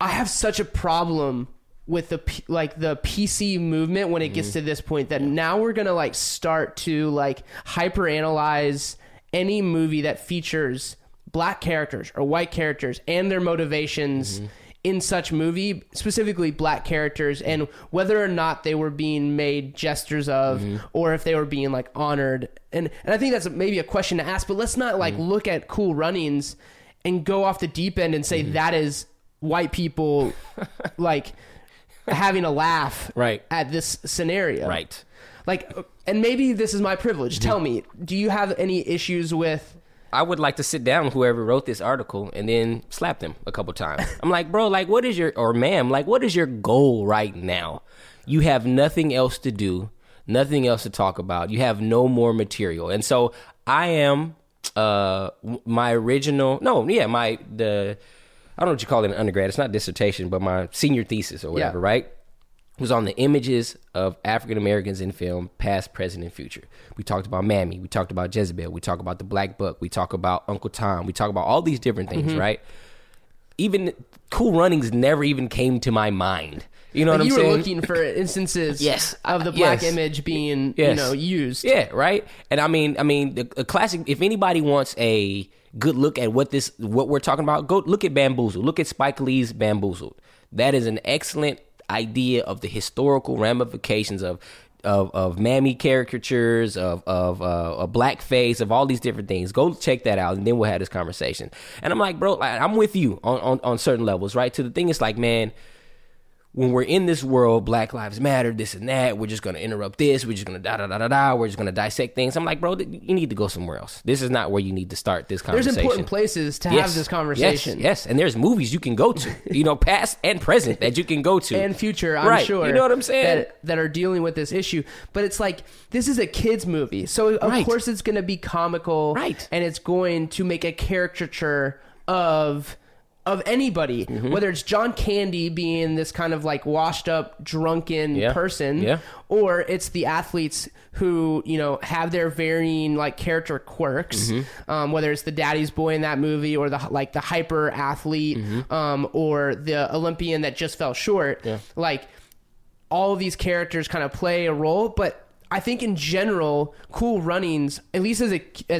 I have such a problem with the PC movement when it gets to this point that now we're going to like start to like hyper analyze any movie that features black characters or white characters and their motivations in such movie, specifically black characters, and whether or not they were being made jesters of or if they were being like honored. And I think that's maybe a question to ask, but let's not like look at Cool Runnings and go off the deep end and say that is white people like having a laugh at this scenario. Right. Like, and maybe this is my privilege. Tell me, do you have any issues with... I would like to sit down with whoever wrote this article and then slap them a couple times. I'm like, bro, like, what is your... Or ma'am, like, what is your goal right now? You have nothing else to do, nothing else to talk about. You have no more material. And so I am my original... No, yeah, my... the. I don't know what you call it in undergrad. It's not dissertation, but my senior thesis or whatever, right? It was on the images of African Americans in film, past, present, and future. We talked about Mammy. We talked about Jezebel. We talked about the Black Buck. We talked about Uncle Tom. We talked about all these different things, right? Even Cool Runnings never even came to my mind. You know like what I'm saying? You were looking for instances of the black image being you know, used. Yeah, right? And I mean, the classic, if anybody wants a... good look at what we're talking about, go look at Bamboozled. Look at Spike Lee's Bamboozled. That is an excellent idea of the historical ramifications of mammy caricatures, of blackface, of all these different things. Go check that out, and then we'll have this conversation. And I'm like, bro, I'm with you on certain levels, right? To the thing, it's like, man, when we're in this world, Black Lives Matter, this and that, we're just going to interrupt this, we're just going to da-da-da-da-da, we're just going to dissect things. I'm like, bro, you need to go somewhere else. This is not where you need to start this conversation. There's important places to have this conversation. Yes, and there's movies you can go to, you know, past and present that you can go to. And future, I'm sure. You know what I'm saying? That are dealing with this issue. But it's like, this is a kid's movie, so of course it's going to be comical. Right. And it's going to make a caricature of anybody, whether it's John Candy being this kind of like washed up, drunken person, or it's the athletes who, you know, have their varying like character quirks, whether it's the daddy's boy in that movie or the hyper athlete or the Olympian that just fell short. Yeah. Like all of these characters kind of play a role, but I think in general, Cool Runnings, at least as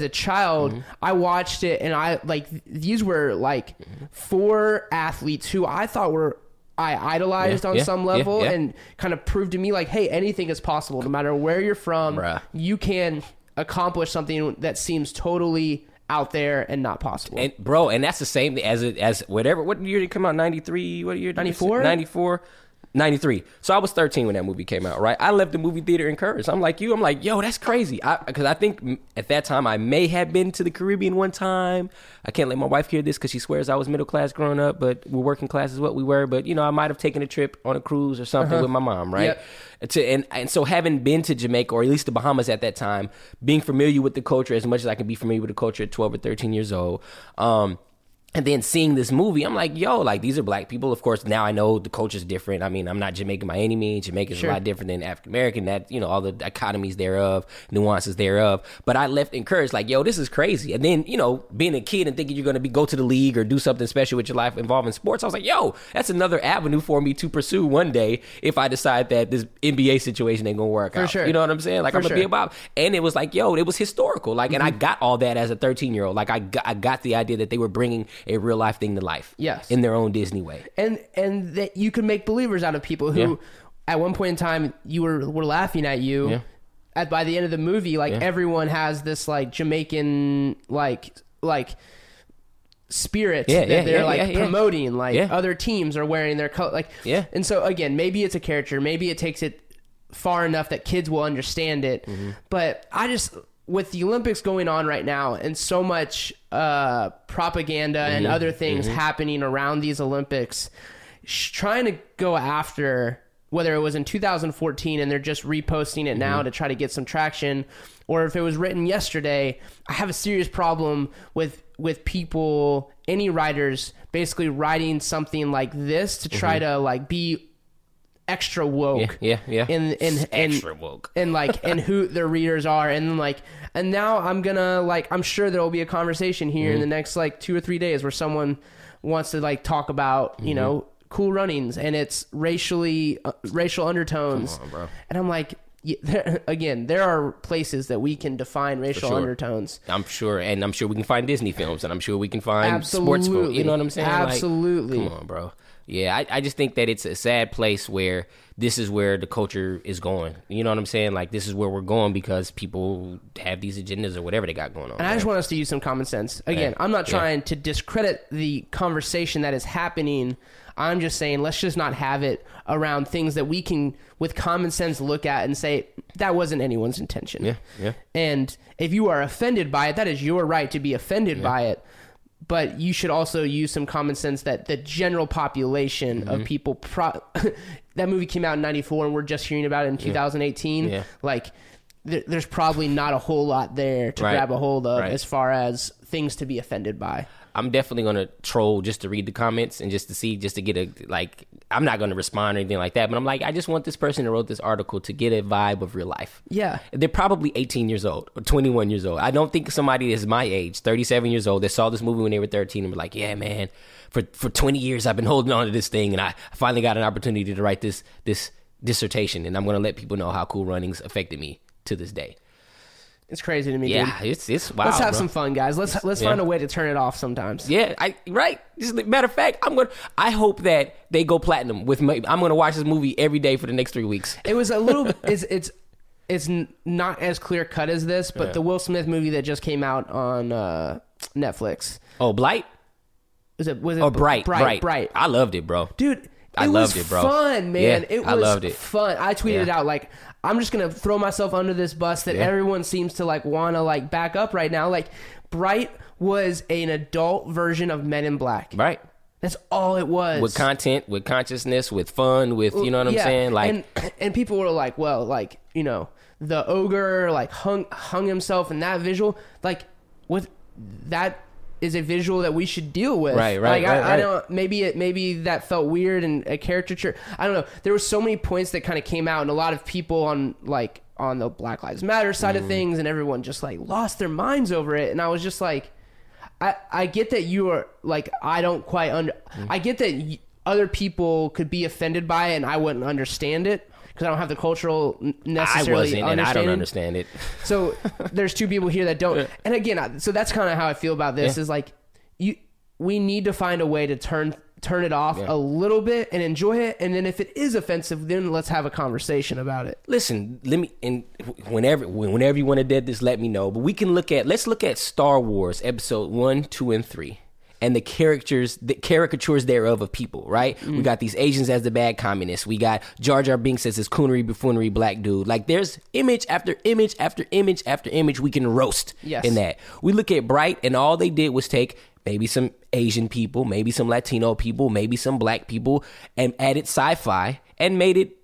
a child, I watched it and I like these were like four athletes who I thought were idolized on some level and kind of proved to me like, hey, anything is possible. No matter where you're from, you can accomplish something that seems totally out there and not possible. And bro, and that's the same as whatever. What year did it come out? 93? What year? 94? 94. 93. So I was 13 when that movie came out, right? I left the movie theater encouraged. I'm like, yo, that's crazy. Because I think at that time I may have been to the Caribbean one time. I can't let my wife hear this because she swears I was middle class growing up, but we're working class is what we were. But, you know, I might have taken a trip on a cruise or something with my mom, right? Yep. And so having been to Jamaica or at least the Bahamas at that time, being familiar with the culture as much as I can be familiar with the culture at 12 or 13 years old, and then seeing this movie, I'm like, yo, like, these are Black people. Of course, now I know the culture's different. I mean, I'm not Jamaican by any means. Jamaican's a lot different than African-American. That, you know, all the dichotomies thereof, nuances thereof. But I left encouraged, like, yo, this is crazy. And then, you know, being a kid and thinking you're going to go to the league or do something special with your life involving sports, I was like, yo, that's another avenue for me to pursue one day if I decide that this NBA situation ain't going to work out. Sure. You know what I'm saying? Like, I'm going to be a Bob. And it was like, yo, it was historical. Like, and I got all that as a 13-year-old. Like, I got the idea that they were bringing a real life thing to life, in their own Disney way, and that you can make believers out of people who, at one point in time, you were laughing at you. At by the end of the movie, like everyone has this like Jamaican like spirit that they're promoting. Like other teams are wearing their coat. And so again, maybe it's a character, maybe it takes it far enough that kids will understand it. But I just. With the Olympics going on right now and so much propaganda and other things happening around these Olympics, trying to go after, whether it was in 2014 and they're just reposting it now to try to get some traction, or if it was written yesterday, I have a serious problem with people, any writers, basically writing something like this to try to like be extra woke extra woke and like and who their readers are and like and now I'm sure there'll be a conversation here in the next like 2 or 3 days where someone wants to like talk about you know Cool Runnings and it's racial undertones. Come on, bro. And I'm like, there are places that we can define racial undertones. I'm sure we can find Disney films and I'm sure we can find sports films. You know what I'm saying? Absolutely. Like, come on, bro. Yeah, I just think that it's a sad place where this is where the culture is going. You know what I'm saying? Like, this is where we're going because people have these agendas or whatever they got going on. And I just want us to use some common sense. Again, I'm not trying to discredit the conversation that is happening. I'm just saying, let's just not have it around things that we can, with common sense, look at and say, that wasn't anyone's intention. Yeah. And if you are offended by it, that is your right to be offended by it. But you should also use some common sense that the general population of people... that movie came out in 94 and we're just hearing about it in 2018. Yeah. Like, there's probably not a whole lot there to grab a hold of as far as things to be offended by. I'm definitely going to troll just to read the comments and just to get a I'm not going to respond or anything like that, but I'm like, I just want this person who wrote this article to get a vibe of real life. Yeah. They're probably 18 years old or 21 years old. I don't think somebody that's my age, 37 years old, that saw this movie when they were 13 and were like, yeah, man, for 20 years I've been holding on to this thing and I finally got an opportunity to write this dissertation and I'm going to let people know how Cool Runnings affected me to this day. It's crazy to me, dude. It's wild. Let's have some fun, guys. Let's find a way to turn it off sometimes. Yeah, matter of fact, I hope that they go platinum with me. I'm gonna watch this movie every day for the next 3 weeks. It was a little. It's not as clear cut as this, but the Will Smith movie that just came out on Netflix. Oh, Blight. Was it? Bright? Bright. I loved it, bro. Dude, I loved it, bro. It was fun, man. Yeah, I loved it. Fun. I tweeted it out like, I'm just going to throw myself under this bus that everyone seems to like want to like back up right now. Like Bright was an adult version of Men in Black. Right. That's all it was. With content, with consciousness, with fun, with, you know what I'm saying? Like, and people were like, well, like, you know, the ogre like hung himself in that visual. Like, with that is a visual that we should deal with. Right. I don't, maybe that felt weird and a caricature. I don't know. There were so many points that kind of came out, and a lot of people on like on the Black Lives Matter side of things, and everyone just like lost their minds over it. And I was just like, I get that you are like, I don't quite I get that other people could be offended by it and I wouldn't understand it because I don't have the cultural necessarily. I wasn't, and I don't understand it. So there's two people here that don't. And again, so that's kind of how I feel about this is like, we need to find a way to turn it off a little bit and enjoy it. And then if it is offensive, then let's have a conversation about it. Listen, let me, and whenever you want to do this, let me know. But we can let's look at Star Wars episodes 1, 2, and 3 and the caricatures thereof of people, right? We got these Asians as the bad communists. We got Jar Jar Binks as this coonery, buffoonery black dude. Like there's image after image after image after image we can roast in that. We look at Bright and all they did was take maybe some Asian people, maybe some Latino people, maybe some black people, and added sci-fi and made it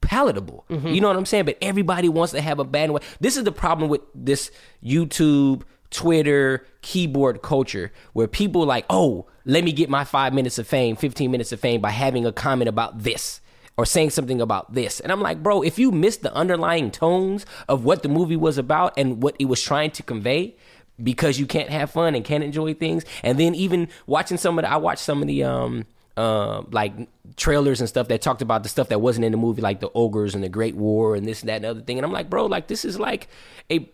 palatable. You know what I'm saying? But everybody wants to have a bandwagon. This is the problem with this YouTube, Twitter, keyboard culture, where people like, oh, let me get my 5 minutes of fame, 15 minutes of fame by having a comment about this or saying something about this. And I'm like, bro, if you missed the underlying tones of what the movie was about and what it was trying to convey, because you can't have fun and can't enjoy things. And then even watching I watched some of the like trailers and stuff that talked about the stuff that wasn't in the movie, like the ogres and the Great War and this and that and other thing. And I'm like, bro, like this is like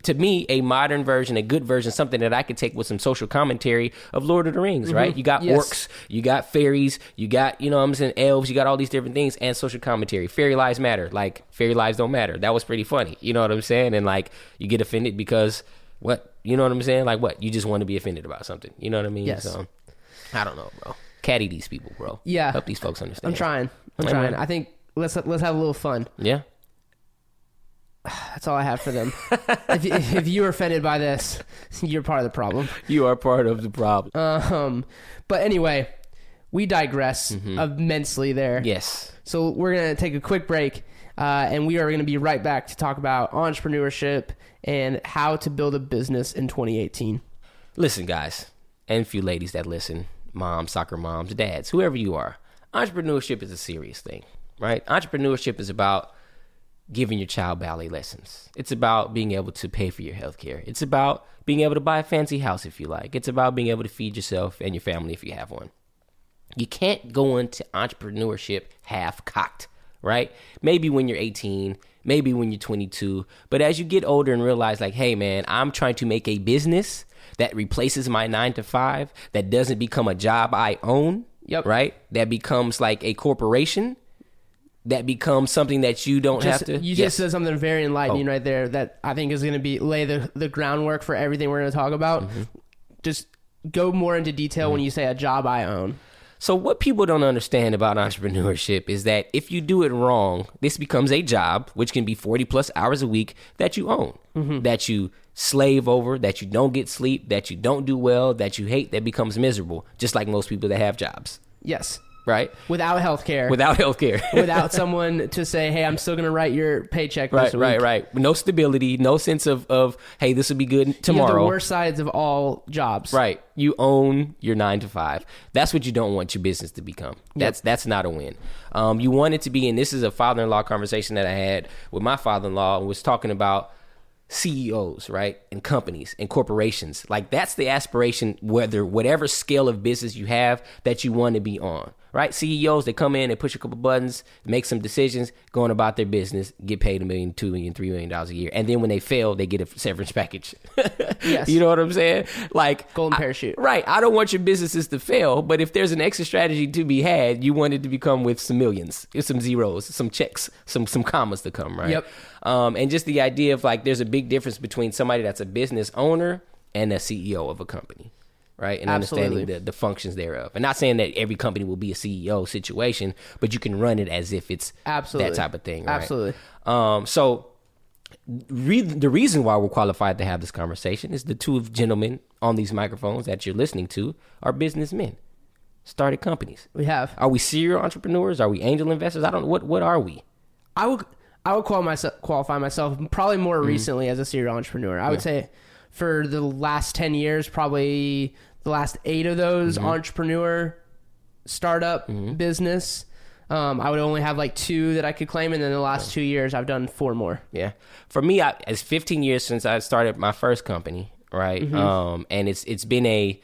to me a modern version, a good version, something that I could take with some social commentary of Lord of the Rings, right? You got orcs, you got fairies, you got, you know what I'm saying, elves, you got all these different things and social commentary. Fairy lives matter, like fairy lives don't matter. That was pretty funny. You know what I'm saying? And like you get offended because what? You know what I'm saying? Like what? You just want to be offended about something. You know what I mean? Yes. So, I don't know, bro. Caddy these people, bro. Yeah. Help these folks understand. I'm trying. I think let's have a little fun. Yeah. That's all I have for them. If you're offended by this, you're part of the problem. You are part of the problem. But anyway, we digress immensely there. Yes. So we're going to take a quick break. And we are going to be right back to talk about entrepreneurship and how to build a business in 2018. Listen, guys, and few ladies that listen, moms, soccer moms, dads, whoever you are, entrepreneurship is a serious thing, right? Entrepreneurship is about giving your child ballet lessons. It's about being able to pay for your health care. It's about being able to buy a fancy house if you like. It's about being able to feed yourself and your family if you have one. You can't go into entrepreneurship half-cocked. Right? Maybe when you're 18, maybe when you're 22, but as you get older and realize like, hey man, I'm trying to make a business that replaces my 9 to 5, that doesn't become a job I own, right? That becomes like a corporation, that becomes something that you don't just, have to. You just said something very enlightening right there that I think is going to be lay the groundwork for everything we're going to talk about. Just go more into detail when you say a job I own. So what people don't understand about entrepreneurship is that if you do it wrong, this becomes a job, which can be 40 plus hours a week that you own, that you slave over, that you don't get sleep, that you don't do well, that you hate, that becomes miserable, just like most people that have jobs. Yes. Right? Without healthcare. Without healthcare. Without someone to say, hey, I'm still going to write your paycheck this week. Right. No stability, no sense of hey, this will be good tomorrow. You have the worst sides of all jobs. Right. You own your 9 to 5. That's what you don't want your business to become. That's not a win. You want it to be, and this is a father-in-law conversation that I had with my father-in-law, and was talking about CEOs, right? And companies and corporations. Like that's the aspiration, whatever scale of business you have that you want to be on. Right? CEOs, they come in, they push a couple buttons, make some decisions, going about their business, get paid $1 million, $2 million, $3 million a year. And then when they fail, they get a severance package. Yes. You know what I'm saying? Like golden parachute. Right. I don't want your businesses to fail, but if there's an extra strategy to be had, you want it to become with some millions, some zeros, some checks, some commas to come, right? Yep. And just the idea of like, there's a big difference between somebody that's a business owner and a CEO of a company. right? And understanding the functions thereof. And not saying that every company will be a CEO situation, but you can run it as if it's that type of thing, right? So the reason why we're qualified to have this conversation is the two gentlemen on these microphones that you're listening to are businessmen. Started companies. We have. Are we serial entrepreneurs? Are we angel investors? I don't know. What are we? I would qualify myself probably more recently as a serial entrepreneur. I would say for the last 10 years, probably the last 8 of those entrepreneur startup business. I would only have like 2 that I could claim. And then the last 2 years, I've done 4 more. Yeah. For me, it's 15 years since I started my first company, right? And it's been a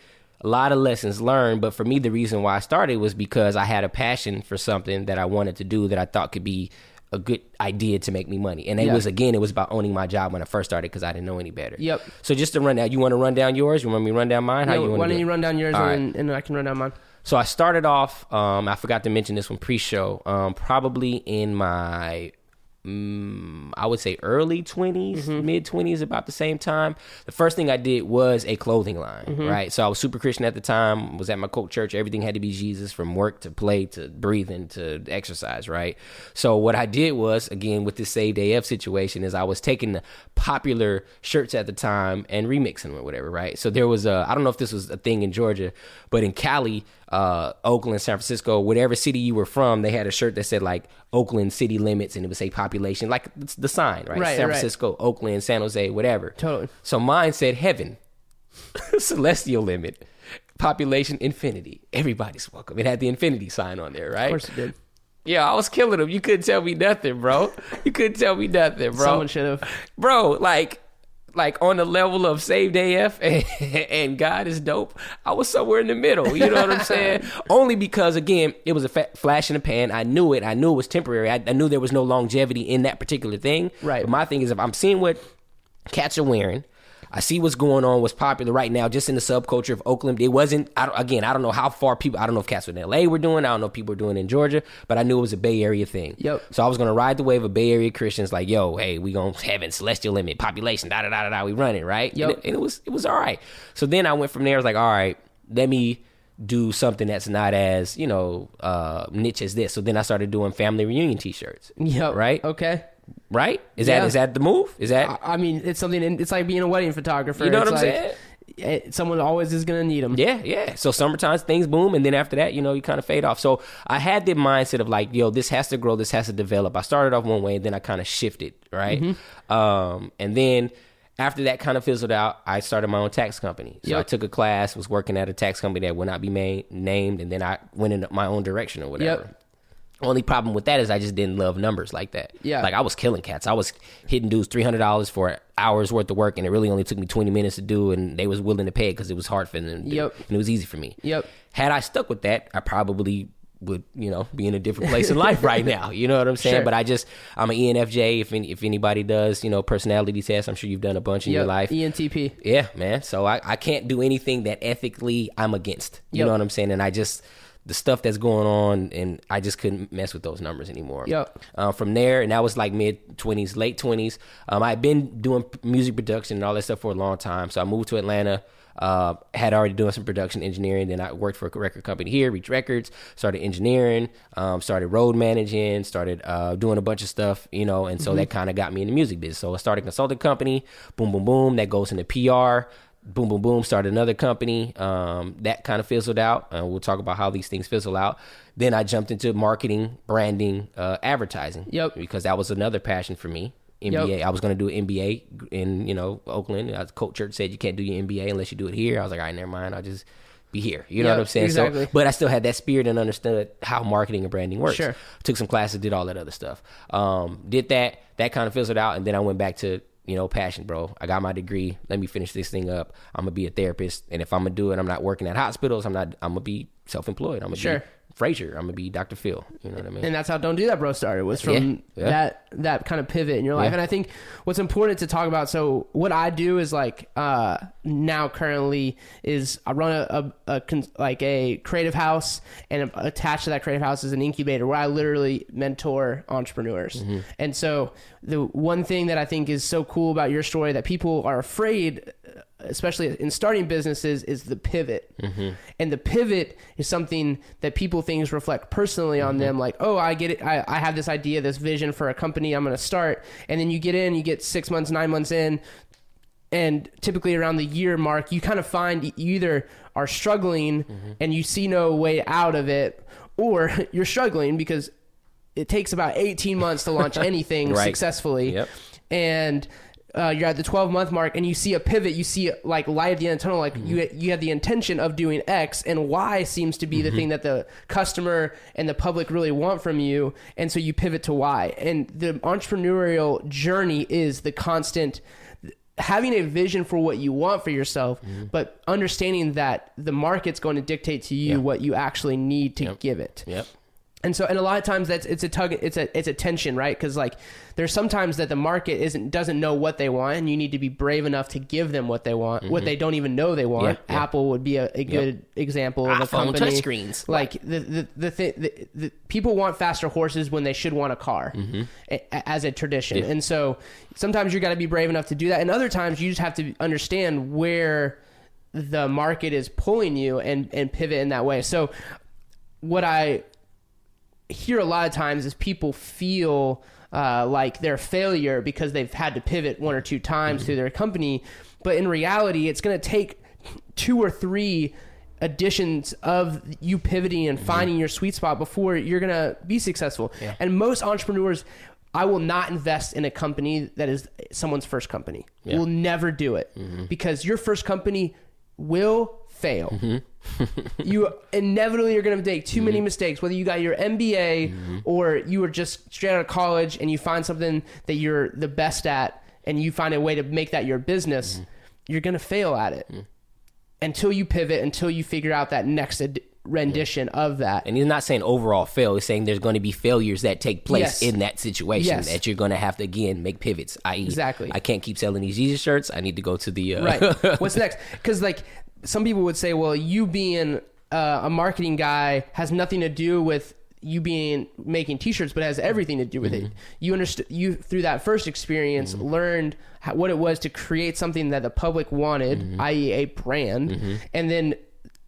lot of lessons learned, but for me, the reason why I started was because I had a passion for something that I wanted to do that I thought could be a good idea to make me money. And it was, again, it was about owning my job when I first started because I didn't know any better. Yep. So just to run down, you want to run down yours? You want me to run down mine? How you want to do it? Why don't you run down yours and I can run down mine? So I started off, I forgot to mention this one pre-show, probably in my... I would say early 20s, mid 20s, about the same time. The first thing I did was a clothing line, right? So I was super Christian at the time, was at my cult church. Everything had to be Jesus, from work to play to breathing to exercise, right? So what I did was, again, with this Save AF situation, is I was taking the popular shirts at the time and remixing them or whatever, right? So there was I don't know if this was a thing in Georgia, but in Cali, Oakland, San Francisco, whatever city you were from, they had a shirt that said like Oakland city limits, and it would say population, like the sign, right? San Francisco, Oakland, San Jose, whatever. Totally. So mine said heaven, celestial limit, population infinity. Everybody's welcome. It had the infinity sign on there, right? Of course it did. Yeah, I was killing them. You couldn't tell me nothing, bro. Someone should have. Bro, like on the level of Saved AF and God is dope, I was somewhere in the middle, you know what I'm saying? Only because, again, it was a flash in the pan. I knew it was temporary. I knew there was no longevity in that particular thing. Right. But my thing is, if I'm seeing what cats are wearing, I see what's going on, what's popular right now, just in the subculture of Oakland. It wasn't, I don't know how far people, I don't know if cats in LA were doing, I don't know if people were doing in Georgia, but I knew it was a Bay Area thing. Yep. So I was going to ride the wave of Bay Area Christians, like, yo, hey, we going to heaven, celestial limit, population, da-da-da-da-da, we running, right? Yep. And it was all right. So then I went from there, I was like, all right, let me do something that's not as, niche as this. So then I started doing family reunion t-shirts. Yep. Right? Okay. Right? Is that the move? Is that? I mean, it's something. It's like being a wedding photographer. You know what I'm saying? Someone always is gonna need them. Yeah. So summertime things boom, and then after that, you kind of fade off. So I had the mindset of like, yo, this has to grow, this has to develop. I started off one way, and then I kind of shifted, right? And then after that kind of fizzled out, I started my own tax company. So I took a class, was working at a tax company that would not be named, and then I went in my own direction or whatever. Yep. Only problem with that is I just didn't love numbers like that. Yeah. Like I was killing cats. I was hitting dudes $300 for hours worth of work, and it really only took me 20 minutes to do, and they was willing to pay it because it was hard for them to do. Yep. And it was easy for me. Yep. Had I stuck with that, I probably would, be in a different place in life right now. You know what I'm saying? Sure. But I'm an ENFJ. If anybody does, personality tests, I'm sure you've done a bunch in your life. ENTP. Yeah, man. So I can't do anything that ethically I'm against. You know what I'm saying? And I just... the stuff that's going on, and I just couldn't mess with those numbers anymore. Yep. From there, and that was like mid-20s, late 20s. I had been doing music production and all that stuff for a long time, so I moved to Atlanta, had already doing some production engineering, then I worked for a record company here, Reach Records, started engineering, started road managing, started doing a bunch of stuff, and so that kind of got me in the music business. So I started a consulting company, boom, boom, boom, that goes into PR, boom, boom, boom, started another company. That kind of fizzled out. We'll talk about how these things fizzle out. Then I jumped into marketing, branding, advertising. Yep. Because that was another passion for me. MBA. Yep. I was going to do an MBA in, Oakland. The coach church said you can't do your MBA unless you do it here. I was like, all right, never mind. I'll just be here. You know what I'm saying? Exactly. So, but I still had that spirit and understood how marketing and branding works. Sure. Took some classes, did all that other stuff. Did that. That kind of fizzled out. And then I went back to... passion, bro. I got my degree. Let me finish this thing up. I'm gonna be a therapist, and if I'm gonna do it, I'm not working at hospitals. I'm gonna be self-employed. I'm gonna be Frasier. I'm gonna be Dr. Phil. You know what I mean? And that's how Don't Do That, Bro started, was from that kind of pivot in your life. Yeah. And I think what's important to talk about. So what I do is like now currently is I run a creative house, and attached to that creative house is an incubator where I literally mentor entrepreneurs. Mm-hmm. And so the one thing that I think is so cool about your story that people are afraid especially in starting businesses, is the pivot. Mm-hmm. And the pivot is something that people things reflect personally on them. Like, oh, I get it. I have this idea, this vision for a company I'm going to start. And then you get in, you get 6 months, 9 months in, and typically around the year mark, you kind of find you either are struggling and you see no way out of it, or you're struggling because it takes about 18 months to launch anything successfully. Yep. And you're at the 12-month mark and you see a pivot, you see like light at the end of the tunnel, like you have the intention of doing X, and Y seems to be the thing that the customer and the public really want from you, and so you pivot to Y. And the entrepreneurial journey is the constant having a vision for what you want for yourself, but understanding that the market's going to dictate to you what you actually need to give it. And so, and a lot of times that's, it's a tug, it's a tension, right? Cause like there's sometimes that the market doesn't know what they want, and you need to be brave enough to give them what they want, what they don't even know they want. Apple would be a good example of a company. Touch screens. Like the people want faster horses when they should want a car as a tradition. And so sometimes you got to be brave enough to do that. And other times you just have to understand where the market is pulling you and pivot in that way. So what I hear a lot of times is people feel like they're a failure because they've had to pivot one or two times through their company, but in reality it's going to take 2 or 3 additions of you pivoting and finding your sweet spot before you're going to be successful. And most entrepreneurs, I will not invest in a company that is someone's first company. We'll never do it because your first company will fail. You inevitably are going to make too many mistakes, whether you got your MBA or you were just straight out of college and you find something that you're the best at and you find a way to make that your business. You're going to fail at it until you pivot, until you figure out that next rendition of that. And he's not saying overall fail, he's saying there's going to be failures that take place in that situation that you're going to have to again make pivots, i.e. I can't keep selling these Jesus shirts, I need to go to the what's next. Because like some people would say, well, you being a marketing guy has nothing to do with you being making t-shirts, but has everything to do with it. You understood, you through that first experience learned what it was to create something that the public wanted, i.e. a brand, and then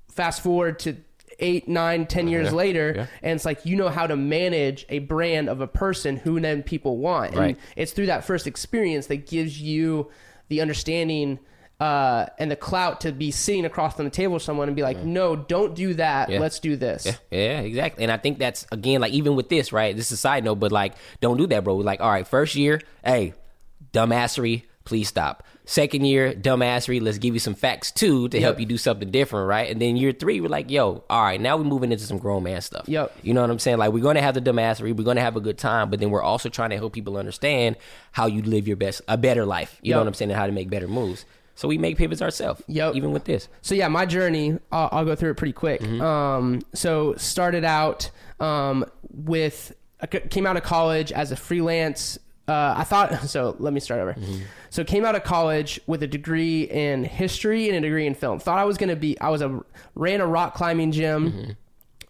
fast forward to 8, 9, 10 years later, and it's like you know how to manage a brand of a person who then people want. And it's through that first experience that gives you the understanding and the clout to be sitting across on the table with someone and be like, no, don't do that. Let's do this. Yeah, exactly. And I think that's, again, like even with this, right? This is a side note, but like, don't do that, bro. Like, all right, first year, hey, dumbassery, please stop. Second year, dumbassery, let's give you some facts too to help you do something different, right? And then year 3, we're like, yo, all right, now we're moving into some grown man stuff. You know what I'm saying? Like, we're going to have the dumbassery, we're going to have a good time, but then we're also trying to help people understand how you live your best, a better life. You know what I'm saying? And how to make better moves. So we make pivots ourselves, even with this. So yeah, my journey, I'll go through it pretty quick. So started out came out of college as a freelance let me start over. So came out of college with a degree in history and a degree in film. Thought I was going to be, ran a rock climbing gym.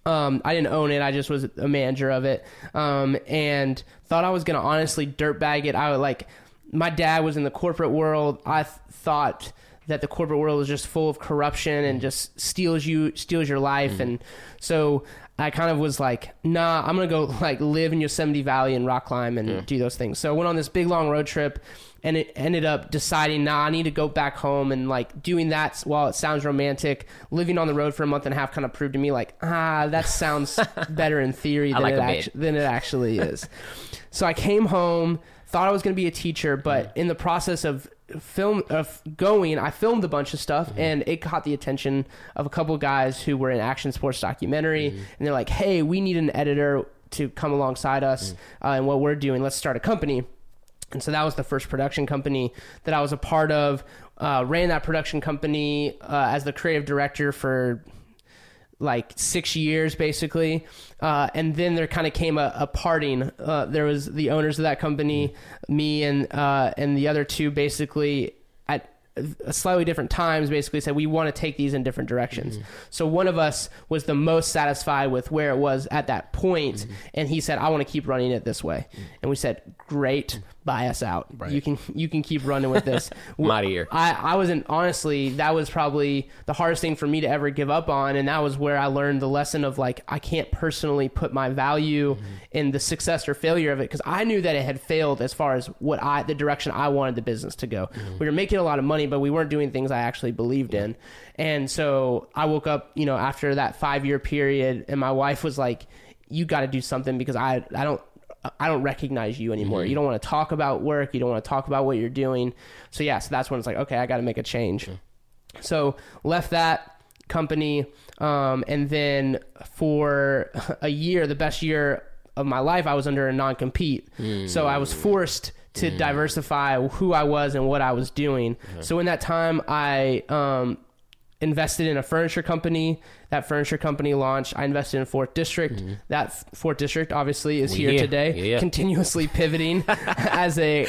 I didn't own it. I just was a manager of it. And thought I was going to honestly dirtbag it. I would like, my dad was in the corporate world. I thought that the corporate world was just full of corruption and just steals your life. And so I kind of was like, nah, I'm going to go like live in Yosemite Valley and rock climb and do those things. So I went on this big long road trip and it ended up deciding, nah, I need to go back home. And like doing that, while it sounds romantic, living on the road for a month and a half kind of proved to me like, that sounds better in theory than it actually is. So I came home, thought I was going to be a teacher, but in the process of I filmed a bunch of stuff and it caught the attention of a couple guys who were in action sports documentary and they're like, hey, we need an editor to come alongside us and what we're doing. Let's start a company. And so that was the first production company that I was a part of. Ran that production company as the creative director for like 6 years basically. And then there kind of came a parting. There was the owners of that company, me and the other two basically at slightly different times basically said, we want to take these in different directions. So one of us was the most satisfied with where it was at that point. And he said, I want to keep running it this way. And we said, great, buy us out. Right. You can keep running with this. I'm out of here. I wasn't, honestly, that was probably the hardest thing for me to ever give up on. And that was where I learned the lesson of, like, I can't personally put my value in the success or failure of it, because I knew that it had failed as far as the direction I wanted the business to go. Mm-hmm. We were making a lot of money, but we weren't doing things I actually believed in. And so I woke up, you know, after that 5-year period, and my wife was like, you got to do something, because I don't recognize you anymore. Mm-hmm. You don't want to talk about work. You don't want to talk about what you're doing. So yeah, so that's when it's like, okay, I got to make a change. Mm-hmm. So left that company. And then for a year, the best year of my life, I was under a non-compete. Mm-hmm. So I was forced to diversify who I was and what I was doing. Mm-hmm. So in that time, I invested in a furniture company. That furniture company launched. I invested in Fourth District. Mm-hmm. That Fourth District obviously is here today, continuously pivoting as a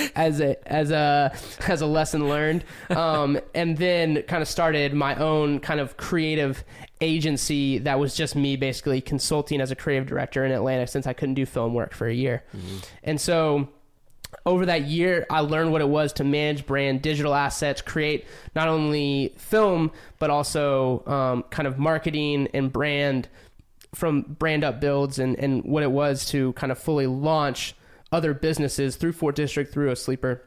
lesson learned. And then kind of started my own kind of creative agency that was just me basically consulting as a creative director in Atlanta, since I couldn't do film work for a year. Mm-hmm. And so over that year, I learned what it was to manage brand, digital assets, create not only film, but also kind of marketing and brand, from brand up builds, and what it was to kind of fully launch other businesses through Fourth District, through a sleeper,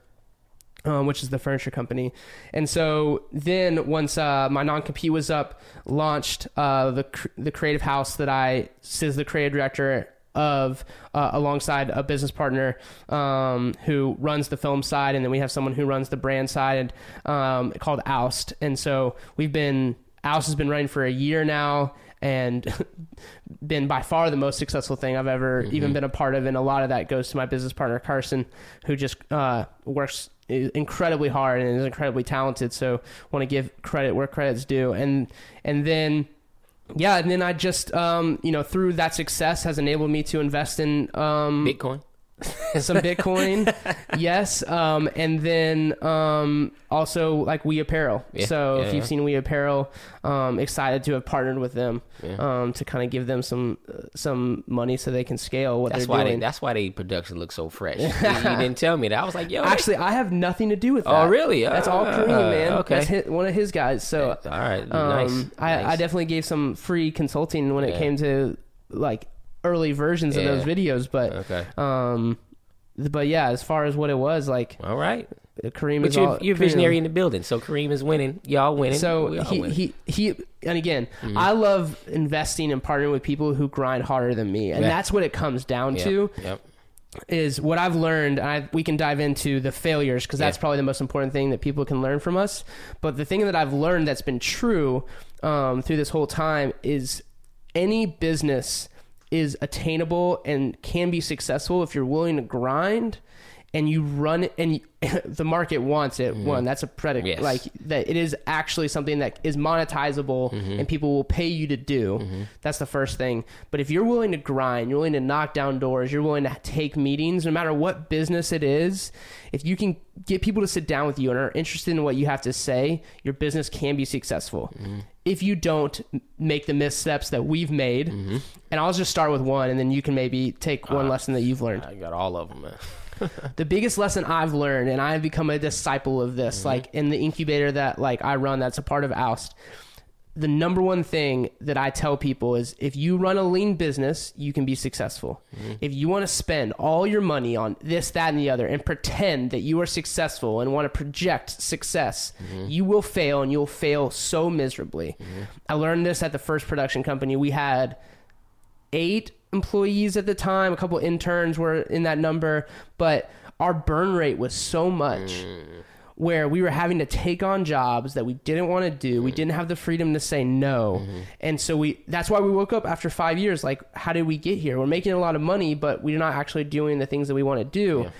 which is the furniture company. And so then once my non-compete was up, launched the creative house that I is the creative director of, alongside a business partner who runs the film side, and then we have someone who runs the brand side, and called Oust. And so Oust has been running for a year now, and been by far the most successful thing I've ever even been a part of. And a lot of that goes to my business partner, Carson, who just works incredibly hard and is incredibly talented. So want to give credit where credit's due. And then I just, through that success has enabled me to invest in Bitcoin. Some Bitcoin, yes. And then also like We Apparel. Yeah, so if you've seen We Apparel, excited to have partnered with them to kind of give them some money so they can scale what they're doing. That's why their production looks so fresh. You didn't tell me that. I was like, yo. Actually, I have nothing to do with that. Oh, really? That's all Kareem, man. Okay. That's one of his guys. So all right, nice. I definitely gave some free consulting when it came to like early versions of those videos, but as far as what it was, like, all right, Kareem but is you're visionary in the building, so Kareem is winning, y'all winning, so he and again, I love investing and partnering with people who grind harder than me, and that's what it comes down to. Is what I've learned, and we can dive into the failures, because that's probably the most important thing that people can learn from us. But the thing that I've learned that's been true through this whole time is any business is attainable and can be successful if you're willing to grind and you run it, and the market wants it. One, that's a predicate, like that it is actually something that is monetizable and people will pay you to do. That's the first thing. But if you're willing to grind, you're willing to knock down doors, you're willing to take meetings, no matter what business it is, if you can get people to sit down with you and are interested in what you have to say, your business can be successful. If you don't make the missteps that we've made, and I'll just start with one, and then you can maybe take one lesson that you've learned. I got all of them, man. The biggest lesson I've learned, and I've become a disciple of this, like in the incubator that like I run, that's a part of Oust. The number one thing that I tell people is if you run a lean business, you can be successful. If you want to spend all your money on this, that, and the other, and pretend that you are successful and want to project success, you will fail, and you'll fail so miserably. I learned this at the first production company. We had 8 employees at the time, a couple interns were in that number, but our burn rate was so much where we were having to take on jobs that we didn't want to do. We didn't have the freedom to say no. And so that's why we woke up after 5 years, like, how did we get here? We're making a lot of money, but we're not actually doing the things that we want to do.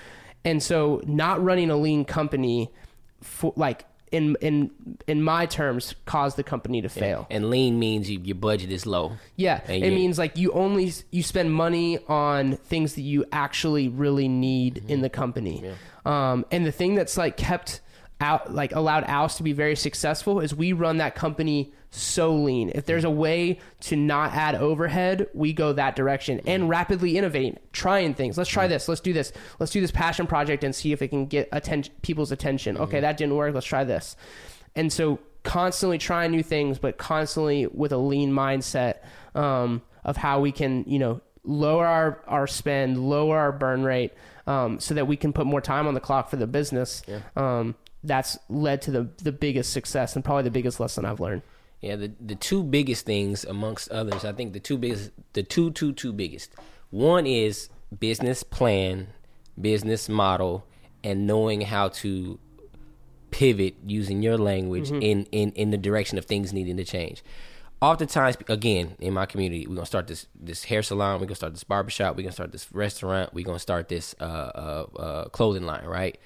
And so not running a lean company for like, in my terms, cause the company to fail. And lean means your budget is low. It means like you spend money on things that you actually really need in the company. And the thing that's like kept out, like allowed Oust to be very successful, is we run that company so lean. If there's a way to not add overhead, we go that direction and rapidly innovate, trying things. Let's try this. Let's do this. Let's do this passion project and see if it can get people's attention. Okay, that didn't work. Let's try this. And so constantly trying new things, but constantly with a lean mindset of how we can, you know, lower our spend, lower our burn rate, so that we can put more time on the clock for the business. Yeah. That's led to the biggest success and probably the biggest lesson I've learned. Yeah, the two biggest things amongst others, I think the two biggest. One is business plan, business model, and knowing how to pivot, using your language, in the direction of things needing to change. Oftentimes, again, in my community, we're going to start this hair salon, we're going to start this barbershop, we're going to start this restaurant, we're going to start this clothing line, right?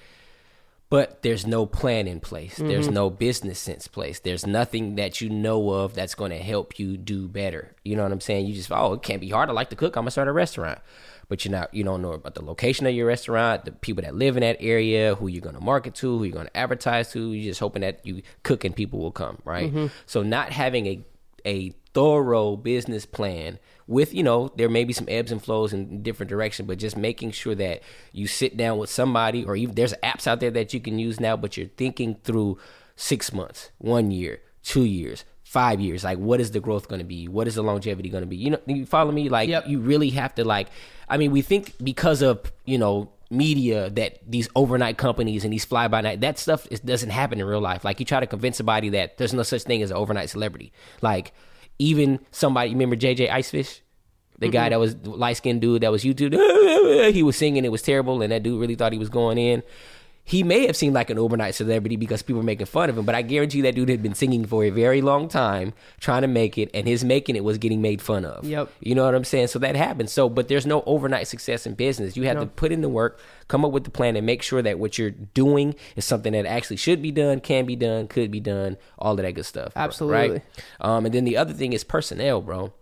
But there's no plan in place. Mm-hmm. There's no business sense place. There's nothing that you know of that's going to help you do better. You know what I'm saying? You just, oh, it can't be hard. I like to cook. I'm going to start a restaurant. But you don't know about the location of your restaurant, the people that live in that area, who you're going to market to, who you're going to advertise to. You're just hoping that you cook and people will come, right? Mm-hmm. So not having a thorough business plan with, you know, there may be some ebbs and flows in different direction, but just making sure that you sit down with somebody, or even there's apps out there that you can use now, but you're thinking through 6 months, 1 year, 2 years, 5 years. Like, what is the growth going to be? What is the longevity going to be? You know, you follow me? Like, yep. You really have to, like, I mean, we think because of, you know, media that these overnight companies and these fly by night, that stuff doesn't happen in real life. Like, you try to convince somebody that there's no such thing as an overnight celebrity. Like, even somebody, remember JJ Icefish? The guy that was light-skinned dude that was YouTube, he was singing, it was terrible, and that dude really thought he was going in. He may have seemed like an overnight celebrity because people were making fun of him, but I guarantee that dude had been singing for a very long time, trying to make it, and his making it was getting made fun of. Yep. You know what I'm saying? So that happens. So, but there's no overnight success in business. You have to put in the work, come up with the plan, and make sure that what you're doing is something that actually should be done, can be done, could be done, all of that good stuff. Absolutely. Bro, right? And then the other thing is personnel, bro.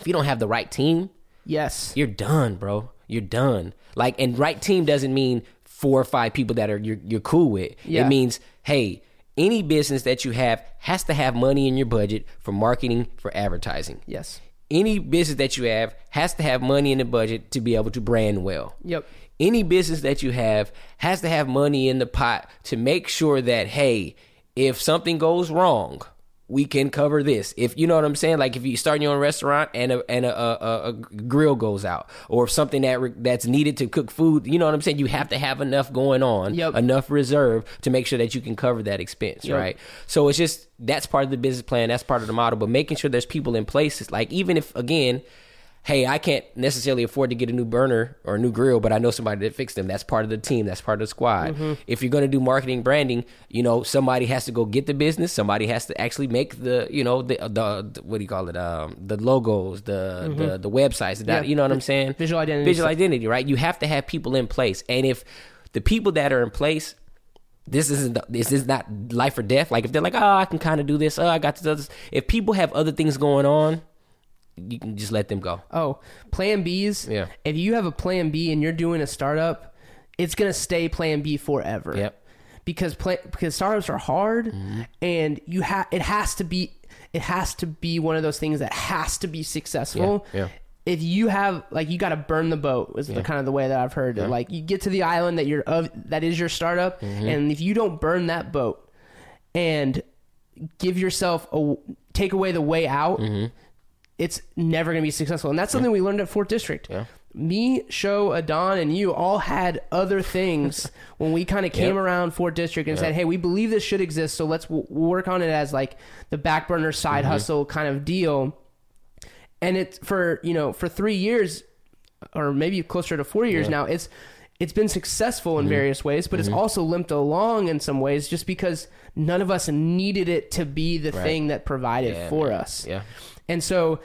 If you don't have the right team, you're done, bro. You're done. Like, and right team doesn't mean 4 or 5 people that are you're cool with. Yeah. It means, hey, any business that you have has to have money in your budget for marketing, for advertising. Yes. Any business that you have has to have money in the budget to be able to brand well. Yep. Any business that you have has to have money in the pot to make sure that, hey, if something goes wrong, we can cover this. If you know what I'm saying, like if you start your own restaurant and a grill goes out, or something that's needed to cook food, you know what I'm saying? You have to have enough going on, enough reserve to make sure that you can cover that expense, right? So it's just, that's part of the business plan, that's part of the model, but making sure there's people in places. Like, even if, again, hey, I can't necessarily afford to get a new burner or a new grill, but I know somebody that fixed them. That's part of the team. That's part of the squad. Mm-hmm. If you're going to do marketing, branding, you know, somebody has to go get the business. Somebody has to actually make the, you know, the what do you call it? The logos, the websites, you know what I'm saying? Visual identity, right? You have to have people in place. And if the people that are in place, this is not life or death. Like, if they're like, oh, I can kind of do this. Oh, I got to do this. If people have other things going on, you can just let them go. Oh, plan Bs. Yeah. If you have a plan B and you're doing a startup, it's going to stay plan B forever. Yep. Because startups are hard, and you it has to be one of those things that has to be successful. Yeah. If you have, like, you got to burn the boat is the kind of the way that I've heard. Yeah. Like, you get to the island that you're of, that is your startup, and if you don't burn that boat and give yourself take away the way out, it's never going to be successful. And that's something we learned at Fourth District. Yeah. Me, Sho, Adon, and you all had other things when we kind of came around Fourth District and said, hey, we believe this should exist, so let's work on it as like the back burner side hustle kind of deal. And it's for 3 years, or maybe closer to 4 years now, it's been successful in various ways, but it's also limped along in some ways just because none of us needed it to be the thing that provided for us. Yeah. And so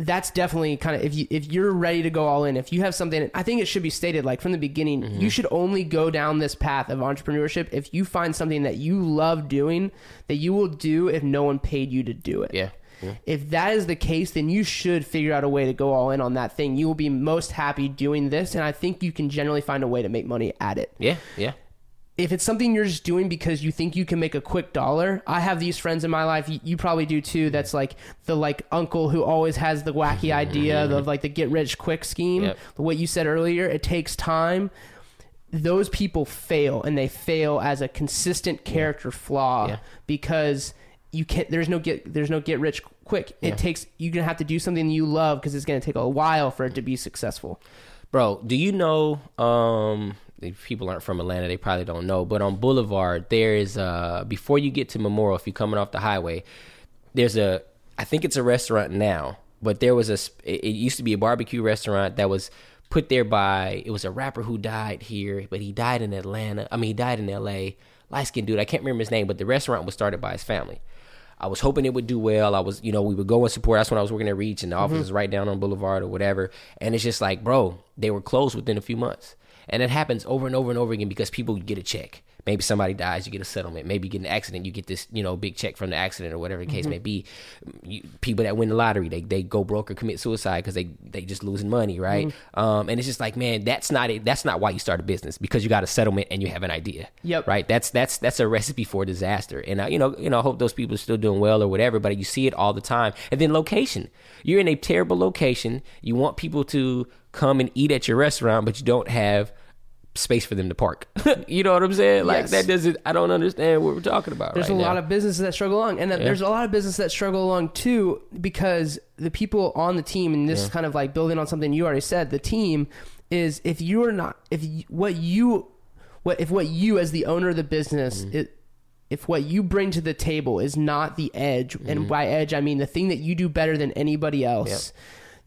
that's definitely kind of, if you're ready to go all in, if you have something, I think it should be stated, like, from the beginning, you should only go down this path of entrepreneurship if you find something that you love doing, that you will do if no one paid you to do it. Yeah. Yeah. If that is the case, then you should figure out a way to go all in on that thing. You will be most happy doing this, and I think you can generally find a way to make money at it. Yeah, yeah. if it's something you're just doing because you think you can make a quick dollar, I have these friends in my life, you probably do too, that's like the like uncle who always has the wacky idea of like the get rich quick scheme. Yep. But what you said earlier, it takes time. Those people fail, and they fail as a consistent character flaw because you can't, there's no get rich quick. It takes, you're going to have to do something you love because it's going to take a while for it to be successful. Bro, do you know, if people aren't from Atlanta, they probably don't know, but on Boulevard, there is, before you get to Memorial, if you're coming off the highway, there's a, I think it's a restaurant now, but there was it used to be a barbecue restaurant that was put there by, it was a rapper who died here, but he died in Atlanta. I mean, he died in LA, light-skinned dude. I can't remember his name, but the restaurant was started by his family. I was hoping it would do well. I was, you know, we would go and support. That's when I was working at Reach, and the office was right down on Boulevard or whatever. And it's just like, bro, they were closed within a few months. And it happens over and over and over again because people get a check. Maybe somebody dies, you get a settlement. Maybe you get an accident, you get this, you know, big check from the accident or whatever the case may be. People that win the lottery, they go broke or commit suicide because they just losing money, right? And it's just like, man, that's not it. That's not why you start a business, because you got a settlement and you have an idea, right? That's a recipe for disaster. And I, you know, hope those people are still doing well or whatever. But you see it all the time. And then location, you're in a terrible location. You want people to come and eat at your restaurant, but you don't have space for them to park. You know what I'm saying? Like that doesn't, I don't understand what we're talking about. There's a lot of businesses that struggle along, and there's a lot of businesses that struggle along too, because the people on the team, and this is kind of like building on something you already said, the team is, if you're not, if what you as the owner of the business, if what you bring to the table is not the edge, and by edge I mean the thing that you do better than anybody else,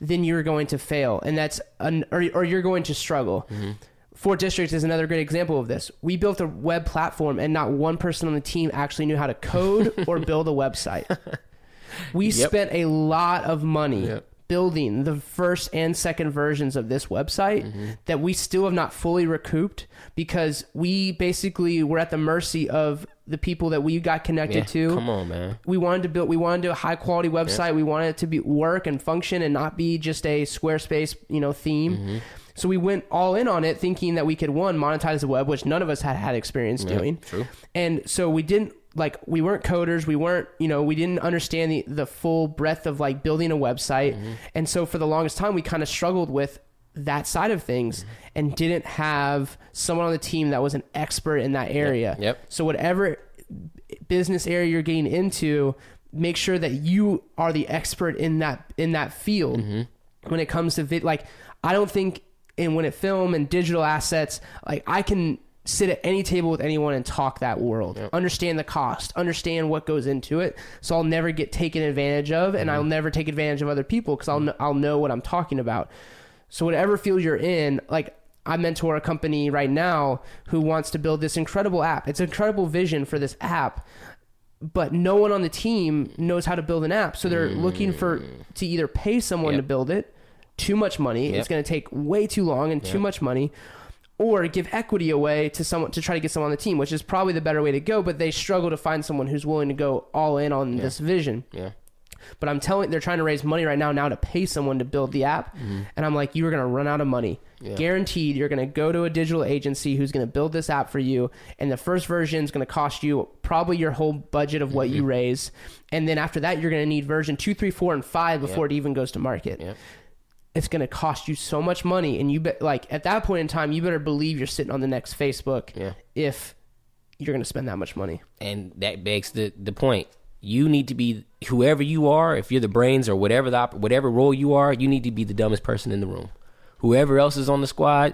then you're going to fail, and that's or you're going to struggle. Fourth District is another great example of this. We built a web platform, and not one person on the team actually knew how to code or build a website. We spent a lot of money building the first and second versions of this website that we still have not fully recouped, because we basically were at the mercy of the people that we got connected to. Come on, man. We wanted to do a high quality website. We wanted it to be work and function and not be just a Squarespace, theme. So we went all in on it, thinking that we could, one, monetize the web, which none of us had experience doing. True. And so we didn't, we weren't coders. We weren't, we didn't understand the full breadth of building a website. And so for the longest time, we kind of struggled with that side of things and didn't have someone on the team that was an expert in that area. So whatever business area you're getting into, make sure that you are the expert in that field. When it comes to I don't think, and when it film and digital assets, I can sit at any table with anyone and talk that world, understand the cost, understand what goes into it. So I'll never get taken advantage of, and I'll never take advantage of other people, because I'll know what I'm talking about. So whatever field you're in, I mentor a company right now who wants to build this incredible app. It's an incredible vision for this app, but no one on the team knows how to build an app. So they're looking to either pay someone to build it, too much money, it's going to take way too long and too much money, or give equity away to someone to try to get someone on the team, which is probably the better way to go, but they struggle to find someone who's willing to go all in on this vision. But they're trying to raise money right now to pay someone to build the app, and I'm like, you are going to run out of money. Guaranteed, you're going to go to a digital agency who's going to build this app for you, and the first version is going to cost you probably your whole budget of what you raise, and then after that, you're going to need version 2, 3, 4, and 5 before it even goes to market. It's going to cost you so much money. And you at that point in time, you better believe you're sitting on the next Facebook if you're going to spend that much money. And that begs the point. You need to be, whoever you are, if you're the brains or whatever whatever role you are, you need to be the dumbest person in the room. Whoever else is on the squad,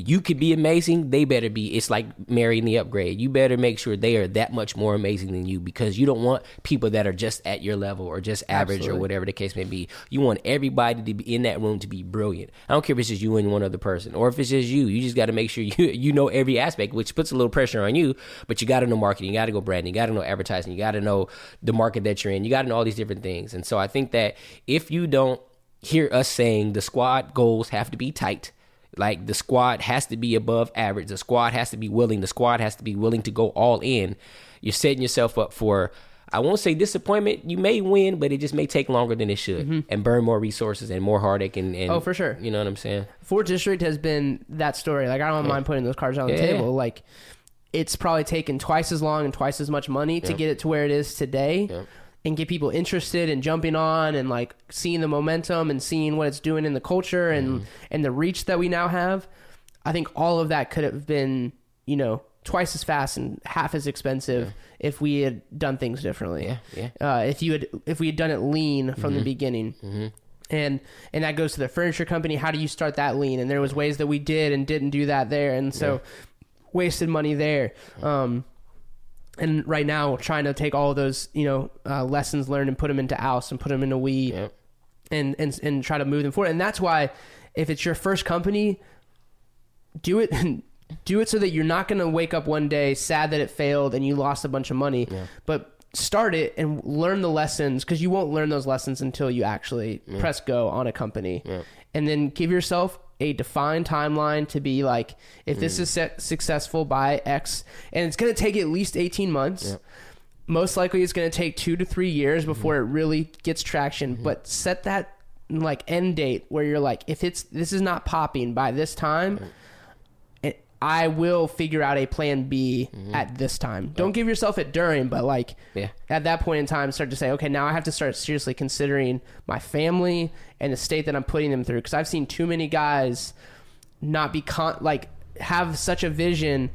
you could be amazing. They better be. It's like marrying the upgrade. You better make sure they are that much more amazing than you, because you don't want people that are just at your level or just average or whatever the case may be. You want everybody to be in that room to be brilliant. I don't care if it's just you and one other person, or if it's just you. You just got to make sure you know every aspect, which puts a little pressure on you, but you got to know marketing. You got to go branding. You got to know advertising. You got to know the market that you're in. You got to know all these different things. And so I think that if you don't hear us saying the squad goals have to be tight, the squad has to be above average, the squad has to be willing, the squad has to be willing to go all in, you're setting yourself up for, I won't say disappointment, you may win, but it just may take longer than it should, and burn more resources and more heartache and oh, for sure. You know what I'm saying? Fourth District has been that story. I don't mind putting those cards on the table. it's probably taken twice as long and twice as much money to get it to where it is today and get people interested and jumping on and like seeing the momentum and seeing what it's doing in the culture and the reach that we now have. I think all of that could have been, you know, twice as fast and half as expensive if we had done things differently. If we had done it lean from the beginning. And that goes to the furniture company. How do you start that lean? And there was ways that we did and didn't do that there. And so wasted money there. And right now trying to take all of those, you know, lessons learned and put them into Oust and put them into We and try to move them forward. And that's why if it's your first company, do it and do it so that you're not going to wake up one day sad that it failed and you lost a bunch of money, but start it and learn the lessons, because you won't learn those lessons until you actually press go on a company. And then give yourself a defined timeline to be like, if this is successful by X, and it's going to take at least 18 months. Most likely it's going to take 2 to 3 years before it really gets traction, but set that like end date where you're like, if it's, this is not popping by this time, I will figure out a plan B at this time. Don't give yourself it during, but like at that point in time, start to say, okay, now I have to start seriously considering my family and the state that I'm putting them through. Because I've seen too many guys not be have such a vision,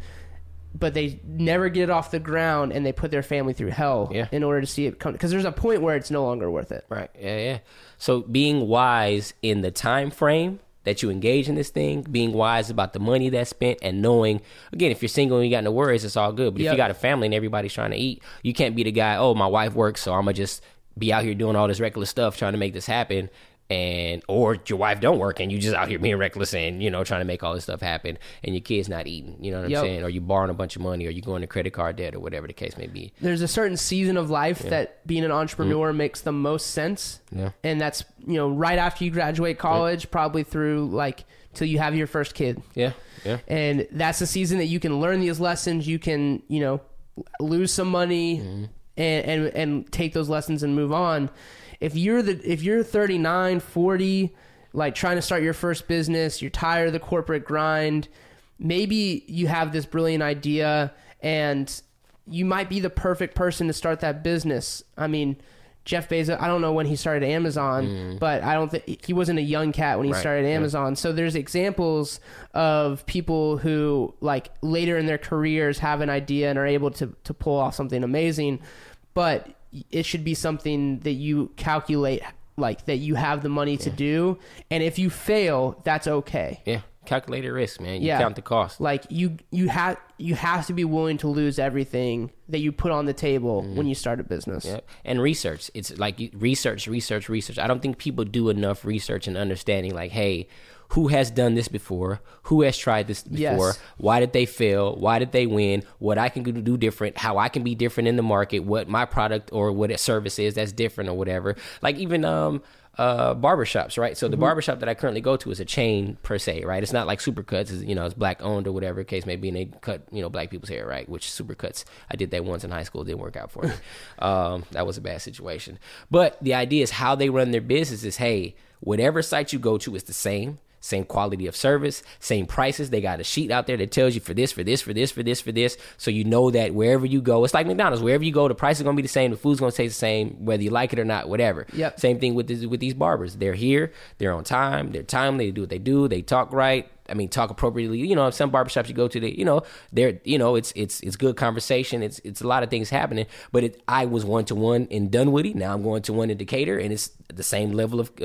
but they never get it off the ground and they put their family through hell in order to see it come. Because there's a point where it's no longer worth it. Right. Yeah. Yeah. So being wise in the time frame that you engage in this thing, being wise about the money that's spent, and knowing, again, if you're single and you got no worries, it's all good. But if you got a family and everybody's trying to eat, you can't be the guy, oh, my wife works, so I'm going to just be out here doing all this reckless stuff trying to make this happen. And or your wife don't work and you just out here being reckless and, you know, trying to make all this stuff happen and your kid's not eating, you know what I'm saying? Or you borrowing a bunch of money or you going to credit card debt or whatever the case may be. There's a certain season of life that being an entrepreneur makes the most sense. Yeah. And that's, you know, right after you graduate college, probably through like till you have your first kid. Yeah. Yeah. And that's the season that you can learn these lessons. You can, you know, lose some money and take those lessons and move on. If you're 39, 40, like trying to start your first business, you're tired of the corporate grind, maybe you have this brilliant idea and you might be the perfect person to start that business. I mean, Jeff Bezos, I don't know when he started Amazon, but I don't think he wasn't a young cat when he started Amazon. So there's examples of people who like later in their careers have an idea and are able to pull off something amazing, but it should be something that you calculate, like that you have the money to do. And if you fail, that's okay. Yeah. Calculate your risk, man. You count the cost. Like you have to be willing to lose everything that you put on the table when you start a business. Yeah. And research. It's like research. I don't think people do enough research and understanding like, hey, who has done this before? Who has tried this before? Yes. Why did they fail? Why did they win? What I can do different, how I can be different in the market, what my product or what a service is that's different or whatever. Like even barbershops, right? So the barbershop that I currently go to is a chain per se, right? It's not like Supercuts, you know, it's black owned or whatever the case may be, and they cut, you know, black people's hair, right? Which Supercuts, I did that once in high school, it didn't work out for me. That was a bad situation. But the idea is how they run their business is, hey, whatever site you go to is the same. Same quality of service, same prices. They got a sheet out there that tells you for this. So you know that wherever you go, it's like McDonald's. Wherever you go, the price is going to be the same. The food's going to taste the same, whether you like it or not, whatever. Yep. Same thing with these barbers. They're here. They're on time. They're timely. They do what they do. They talk right. I mean, talk appropriately. You know, some barbershops you go to, it's good conversation. It's a lot of things happening. But I was 1-to-1 in Dunwoody. Now I'm going to 1 in Decatur, and it's the same level of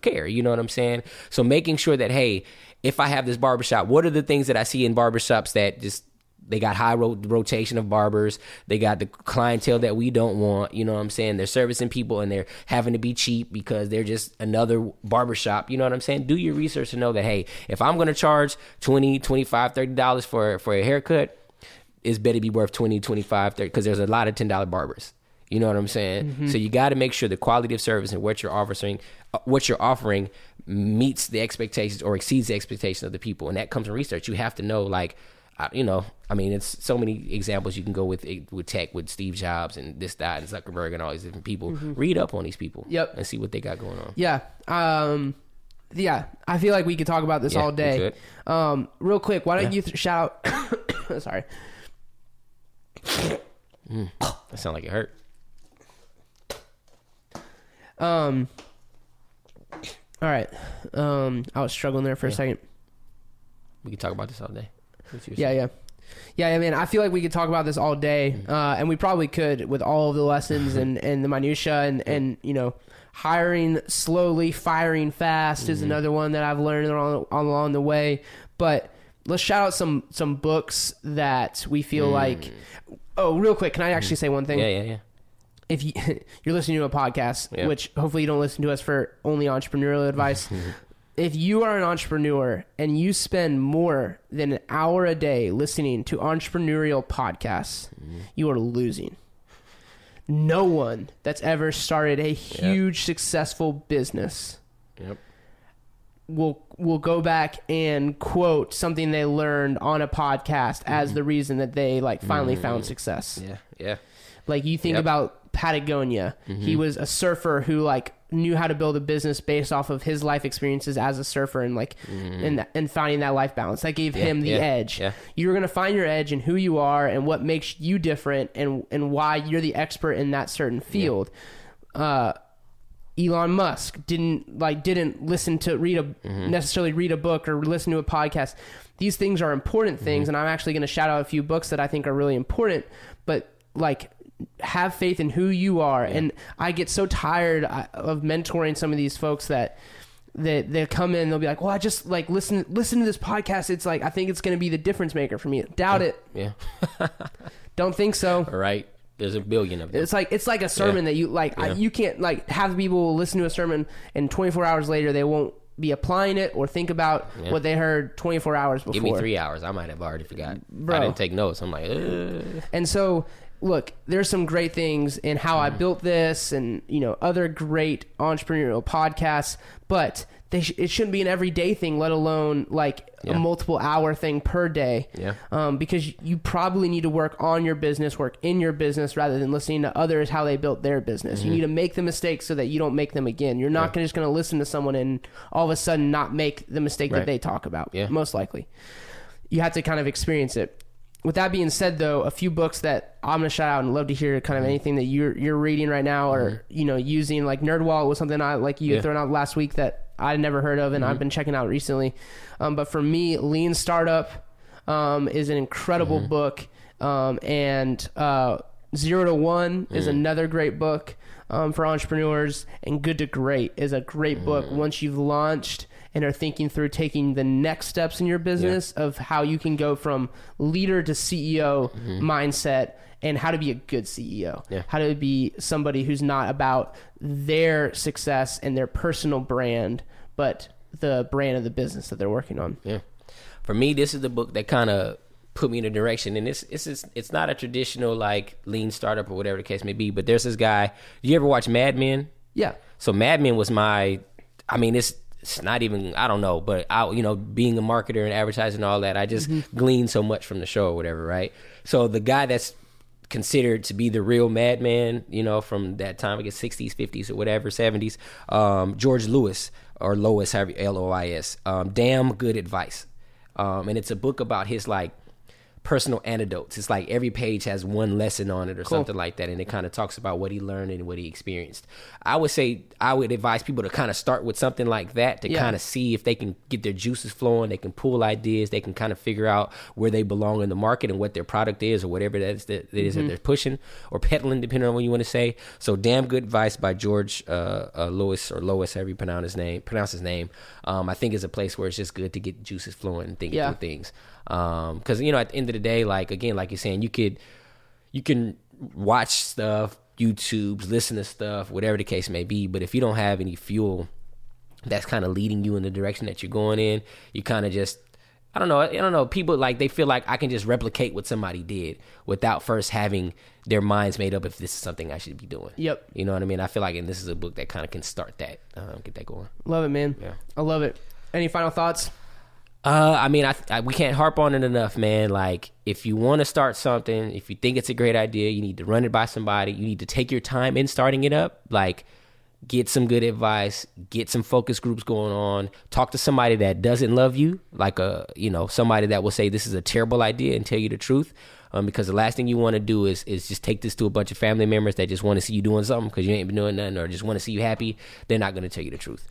care. You know what I'm saying? So making sure that, hey, if I have this barbershop, what are the things that I see in barbershops that just, they got high rotation of barbers. They got the clientele that we don't want. You know what I'm saying? They're servicing people and they're having to be cheap because they're just another barbershop. You know what I'm saying? Do your research to know that, hey, if I'm going to charge $20, $25, $30 for a haircut, it's better be worth $20, $25, $30, because there's a lot of $10 barbers. You know what I'm saying? Mm-hmm. So you got to make sure the quality of service and what you're offering meets the expectations or exceeds the expectations of the people. And that comes from research. You have to know, like, you know, I mean, it's so many examples you can go with tech, with Steve Jobs and this, that, and Zuckerberg and all these different people. Mm-hmm. Read up on these people and see what they got going on. Yeah. I feel like we could talk about this all day. Real quick, why don't you shout out... sorry. That sounded like it hurt. All right. I was struggling there for a second. We could talk about this all day. Yeah, man. I feel like we could talk about this all day, and we probably could with all of the lessons and the minutia and you know, hiring slowly, firing fast is another one that I've learned along the way. But let's shout out some books that we feel like. Oh, real quick, can I actually say one thing? Yeah. If you're listening to a podcast, which hopefully you don't listen to us for only entrepreneurial advice. If you are an entrepreneur and you spend more than an hour a day listening to entrepreneurial podcasts, you are losing. No one that's ever started a huge successful business will go back and quote something they learned on a podcast as the reason that they like finally found success. Yeah. Like you think about Patagonia. He was a surfer who like knew how to build a business based off of his life experiences as a surfer and like and finding that life balance that gave him the edge. You're going to find your edge in who you are and what makes you different and why you're the expert in that certain field. Elon Musk didn't listen to necessarily read a book or listen to a podcast. These things are important things, and I'm actually going to shout out a few books that I think are really important, but like have faith in who you are. And I get so tired of mentoring some of these folks that they come in, they'll be like, well, I just like listen to this podcast. It's like, I think it's going to be the difference maker for me. Doubt it. Yeah. Don't think so. All right. There's a billion of them. It's like a sermon that you like, you can't like have people listen to a sermon and 24 hours later, they won't be applying it or think about what they heard 24 hours before. Give me 3 hours. I might have already forgot. Bro. I didn't take notes. I'm like, ugh. And so, look, there's some great things in how I built this and, you know, other great entrepreneurial podcasts, but it shouldn't be an everyday thing, let alone like a multiple hour thing per day. Because you probably need to work in your business rather than listening to others, how they built their business. You need to make the mistakes so that you don't make them again. You're not just going to listen to someone and all of a sudden not make the mistake that they talk about. Most likely you have to kind of experience it. With that being said, though, a few books that I'm going to shout out and love to hear kind of anything that you're reading right now or, you know, using like NerdWallet was something I like you had thrown out last week that I never heard of and I've been checking out recently. But for me, Lean Startup is an incredible book. And Zero to One is another great book for entrepreneurs. And Good to Great is a great book once you've launched and are thinking through taking the next steps in your business of how you can go from leader to CEO mindset and how to be a good CEO, how to be somebody who's not about their success and their personal brand, but the brand of the business that they're working on. Yeah. For me, this is the book that kind of put me in a direction, and it's not a traditional like Lean Startup or whatever the case may be, but there's this guy, you ever watch Mad Men? Yeah. So Mad Men was it's not even, I don't know, but I, you know, being a marketer and advertising and all that, I just gleaned so much from the show or whatever, right? So the guy that's considered to be the real madman, you know, from that time, I guess 60s, 50s or whatever, 70s, George Lois, or Lois, L-O-I-S, Damn Good Advice. And it's a book about his, like, personal anecdotes. It's like every page has one lesson on it or something like that, and it kind of talks about what he learned and what he experienced. I would advise people to kind of start with something like that to kind of see if they can get their juices flowing, they can pull ideas, they can kind of figure out where they belong in the market and what their product is or whatever that they're pushing or peddling, depending on what you want to say. So Damn Good Advice by George Lois, or Lois, however you pronounce his name, I think is a place where it's just good to get juices flowing and think through things. Because, you know, at the end of the day, like, again, like you're saying, you can watch stuff, YouTube, listen to stuff, whatever the case may be, but if you don't have any fuel that's kind of leading you in the direction that you're going in, you kind of just, I don't know, people, like, they feel like I can just replicate what somebody did without first having their minds made up if this is something I should be doing. Yep. You know what I mean? I feel like, and this is a book that kind of can start that, get that going. Love it, man. Yeah. I love it. Any final thoughts? We can't harp on it enough, man. Like, if you want to start something, if you think it's a great idea, you need to run it by somebody. You need to take your time in starting it up. Like, get some good advice, get some focus groups going on, talk to somebody that doesn't love you, like a, you know, somebody that will say this is a terrible idea and tell you the truth. Because the last thing you want to do is just take this to a bunch of family members that just want to see you doing something because you ain't been doing nothing or just want to see you happy. They're not going to tell you the truth.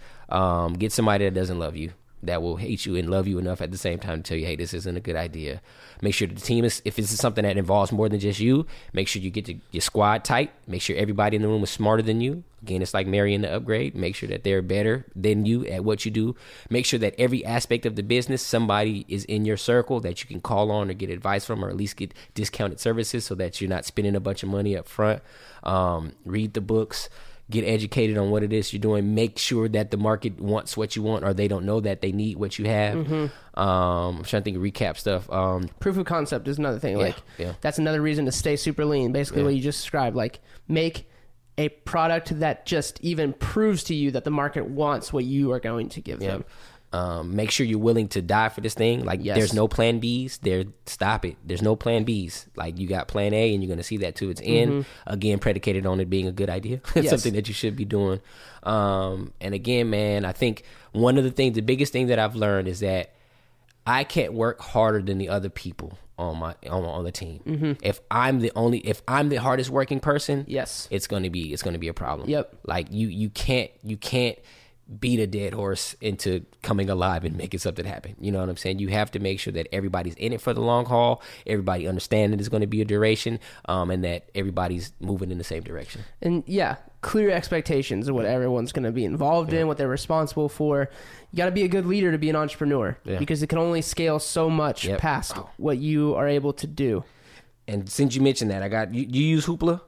Get somebody that doesn't love you, that will hate you and love you enough at the same time to tell you, hey, this isn't a good idea. Make sure the team is, if this is something that involves more than just you, make sure you get your squad tight. Make sure everybody in the room is smarter than you. Again, it's like marrying the upgrade. Make sure that they're better than you at what you do. Make sure that every aspect of the business, somebody is in your circle that you can call on or get advice from, or at least get discounted services so that you're not spending a bunch of money up front. Read the books. Get educated on what it is you're doing. Make sure that the market wants what you want, or they don't know that they need what you have. Mm-hmm. I'm trying to think of recap stuff. Proof of concept is another thing. That's another reason to stay super lean. Basically, what you just described. Like, make a product that just even proves to you that the market wants what you are going to give them. Make sure you're willing to die for this thing. Like, there's no plan Bs. Stop it. There's no plan Bs. Like, you got plan A, and you're going to see that to its end. Mm-hmm. Again, predicated on it being a good idea. It's something that you should be doing. And again, man, I think one of the things, the biggest thing that I've learned is that I can't work harder than the other people on the team. Mm-hmm. If I'm the hardest working person, it's going to be a problem. Yep. Like, you can't beat a dead horse into coming alive and making something happen. You know what I'm saying? You have to make sure that everybody's in it for the long haul, everybody understanding it's going to be a duration, and that everybody's moving in the same direction. And clear expectations of what everyone's going to be involved in, what they're responsible for. You got to be a good leader to be an entrepreneur because it can only scale so much past what you are able to do. And since you mentioned that, I got you use Hoopla?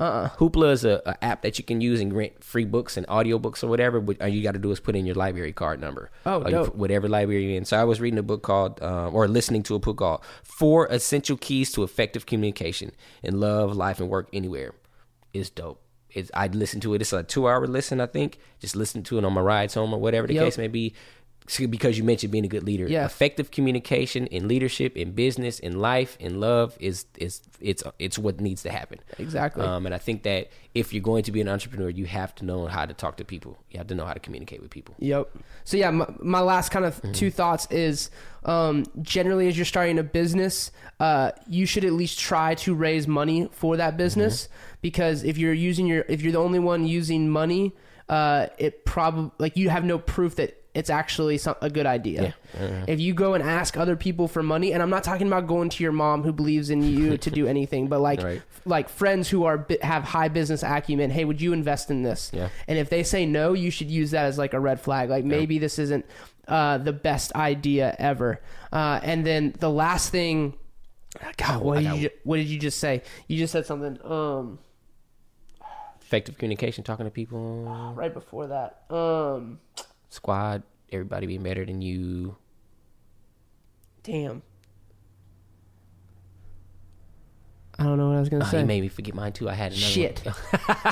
Hoopla is an app that you can use and rent free books and audiobooks or whatever. But all you got to do is put in your library card number. Oh, dope. Whatever library you're in. So I was reading a book called, or listening to a book called, 4 Essential Keys to Effective Communication in Love, Life, and Work Anywhere. It's dope. I listened to it. It's a 2-hour listen, I think. Just listen to it on my rides home or whatever the case may be. Because you mentioned being a good leader. Yeah. Effective communication in leadership, in business, in life, in love is what needs to happen. Exactly. And I think that if you're going to be an entrepreneur, you have to know how to talk to people. You have to know how to communicate with people. Yep. So my last kind of two thoughts is, generally as you're starting a business, you should at least try to raise money for that business, because if you're the only one using money, it probably, like, you have no proof that it's actually a good idea. Yeah. Mm-hmm. If you go and ask other people for money, and I'm not talking about going to your mom who believes in you to do anything, but like friends who have high business acumen, hey, would you invest in this? Yeah. And if they say no, you should use that as like a red flag. Like, maybe this isn't the best idea ever. And then the last thing, God, what did you just say? You just said something. Effective communication, talking to people. Right before that. Squad, everybody being better than you. Damn. I don't know what I was going to say. You made me forget mine too. I had another shit. One.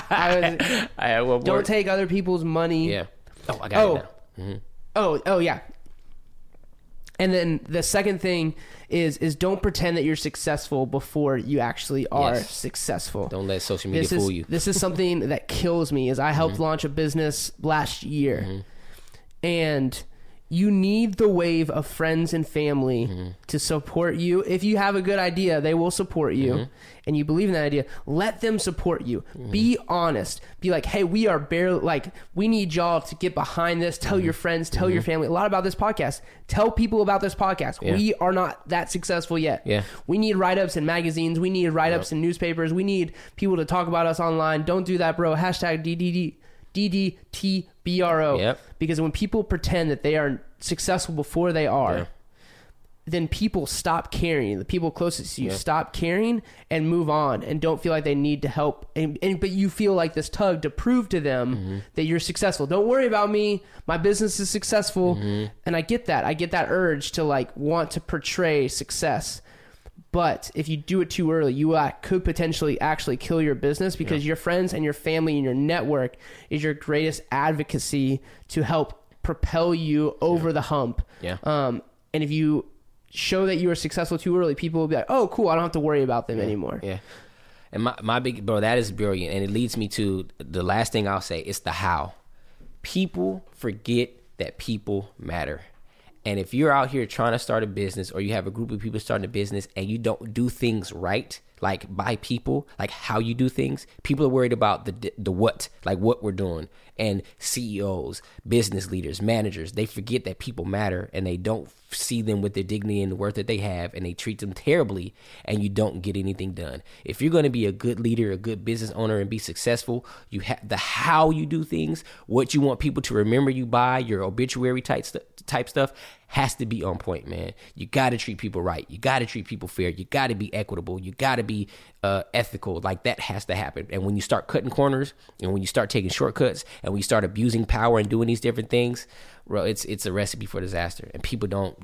I had one more. Don't take other people's money. Yeah. Oh, I got it now. Mm-hmm. Oh, yeah. And then the second thing is don't pretend that you're successful before you actually are successful. Don't let social media fool you. This is something that kills me, is I helped launch a business last year. Mm-hmm. And you need the wave of friends and family to support you. If you have a good idea, they will support you. Mm-hmm. And you believe in that idea, let them support you. Mm-hmm. Be honest. Be like, hey, we are barely, like, we need y'all to get behind this. Tell your friends, tell your family a lot about this podcast. Tell people about this podcast. Yeah. We are not that successful yet. Yeah. We need write-ups in magazines. We need write-ups in newspapers. We need people to talk about us online. Don't do that, bro. Hashtag DDTBRO. Yep. Because when people pretend that they are successful before they are, then people stop caring. The people closest to you stop caring and move on, and don't feel like they need to help. But you feel like this tug to prove to them that you're successful. Don't worry about me. My business is successful. Mm-hmm. And I get that. I get that urge to like want to portray success. But if you do it too early, you could potentially actually kill your business, because your friends and your family and your network is your greatest advocacy to help propel you over the hump. Yeah. And if you show that you are successful too early, people will be like, oh, cool, I don't have to worry about them anymore. Yeah. And my big bro, that is brilliant. And it leads me to the last thing I'll say. It's the how. People forget that people matter. And if you're out here trying to start a business, or you have a group of people starting a business and you don't do things right, like by people, like how you do things, people are worried about the what, like what we're doing. And CEOs, business leaders, managers, they forget that people matter, and they don't see them with the dignity and the worth that they have, and they treat them terribly, and you don't get anything done. If you're going to be a good leader, a good business owner, and be successful, you have the how you do things, what you want people to remember you by, your obituary type stuff has to be on point, man. You got to treat people right. You got to treat people fair. You got to be equitable. You got to be ethical. Like, that has to happen. And when you start cutting corners, and when you start taking shortcuts, and when you start abusing power and doing these different things, bro, it's a recipe for disaster. And people don't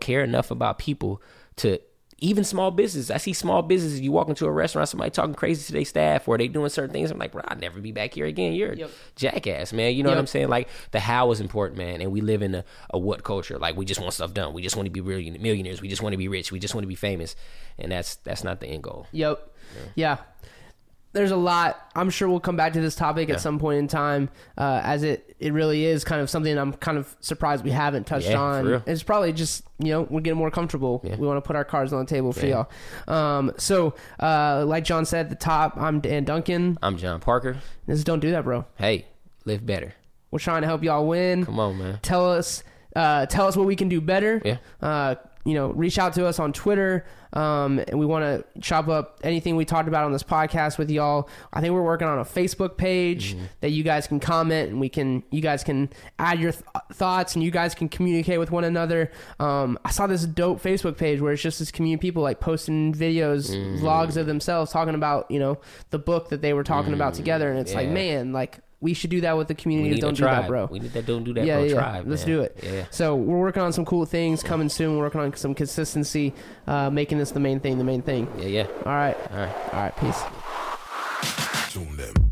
care enough about people to even small business. I see small businesses. You walk into a restaurant, somebody talking crazy to their staff, or they doing certain things. I'm like, bro, I'll never be back here again. You're a jackass, man. You know what I'm saying? Like, the how is important, man. And we live in a what culture. Like, we just want stuff done. We just want to be millionaires. We just want to be rich. We just want to be famous. And that's not the end goal. Yep. Yeah. There's a lot. I'm sure we'll come back to this topic at some point in time, as it really is kind of something I'm kind of surprised we haven't touched on. For real. It's probably just, we're getting more comfortable. Yeah. We want to put our cards on the table for y'all. So, like John said at the top, I'm Dan Duncan. I'm John Parker. This is Don't Do That, Bro. Hey, live better. We're trying to help y'all win. Come on, man. Tell us what we can do better. Yeah. Reach out to us on Twitter. And we want to chop up anything we talked about on this podcast with y'all. I think we're working on a Facebook page that you guys can comment, and you guys can add your thoughts, and you guys can communicate with one another. I saw this dope Facebook page where it's just this community of people like posting videos, vlogs of themselves talking about, the book that they were talking about together. And it's like, man, like, we should do that with the community. Don't do that, bro. We need that Don't Do That, Bro tribe. Let's do it. Yeah. So we're working on some cool things coming soon. We're working on some consistency, making this the main thing. Yeah. All right. Peace.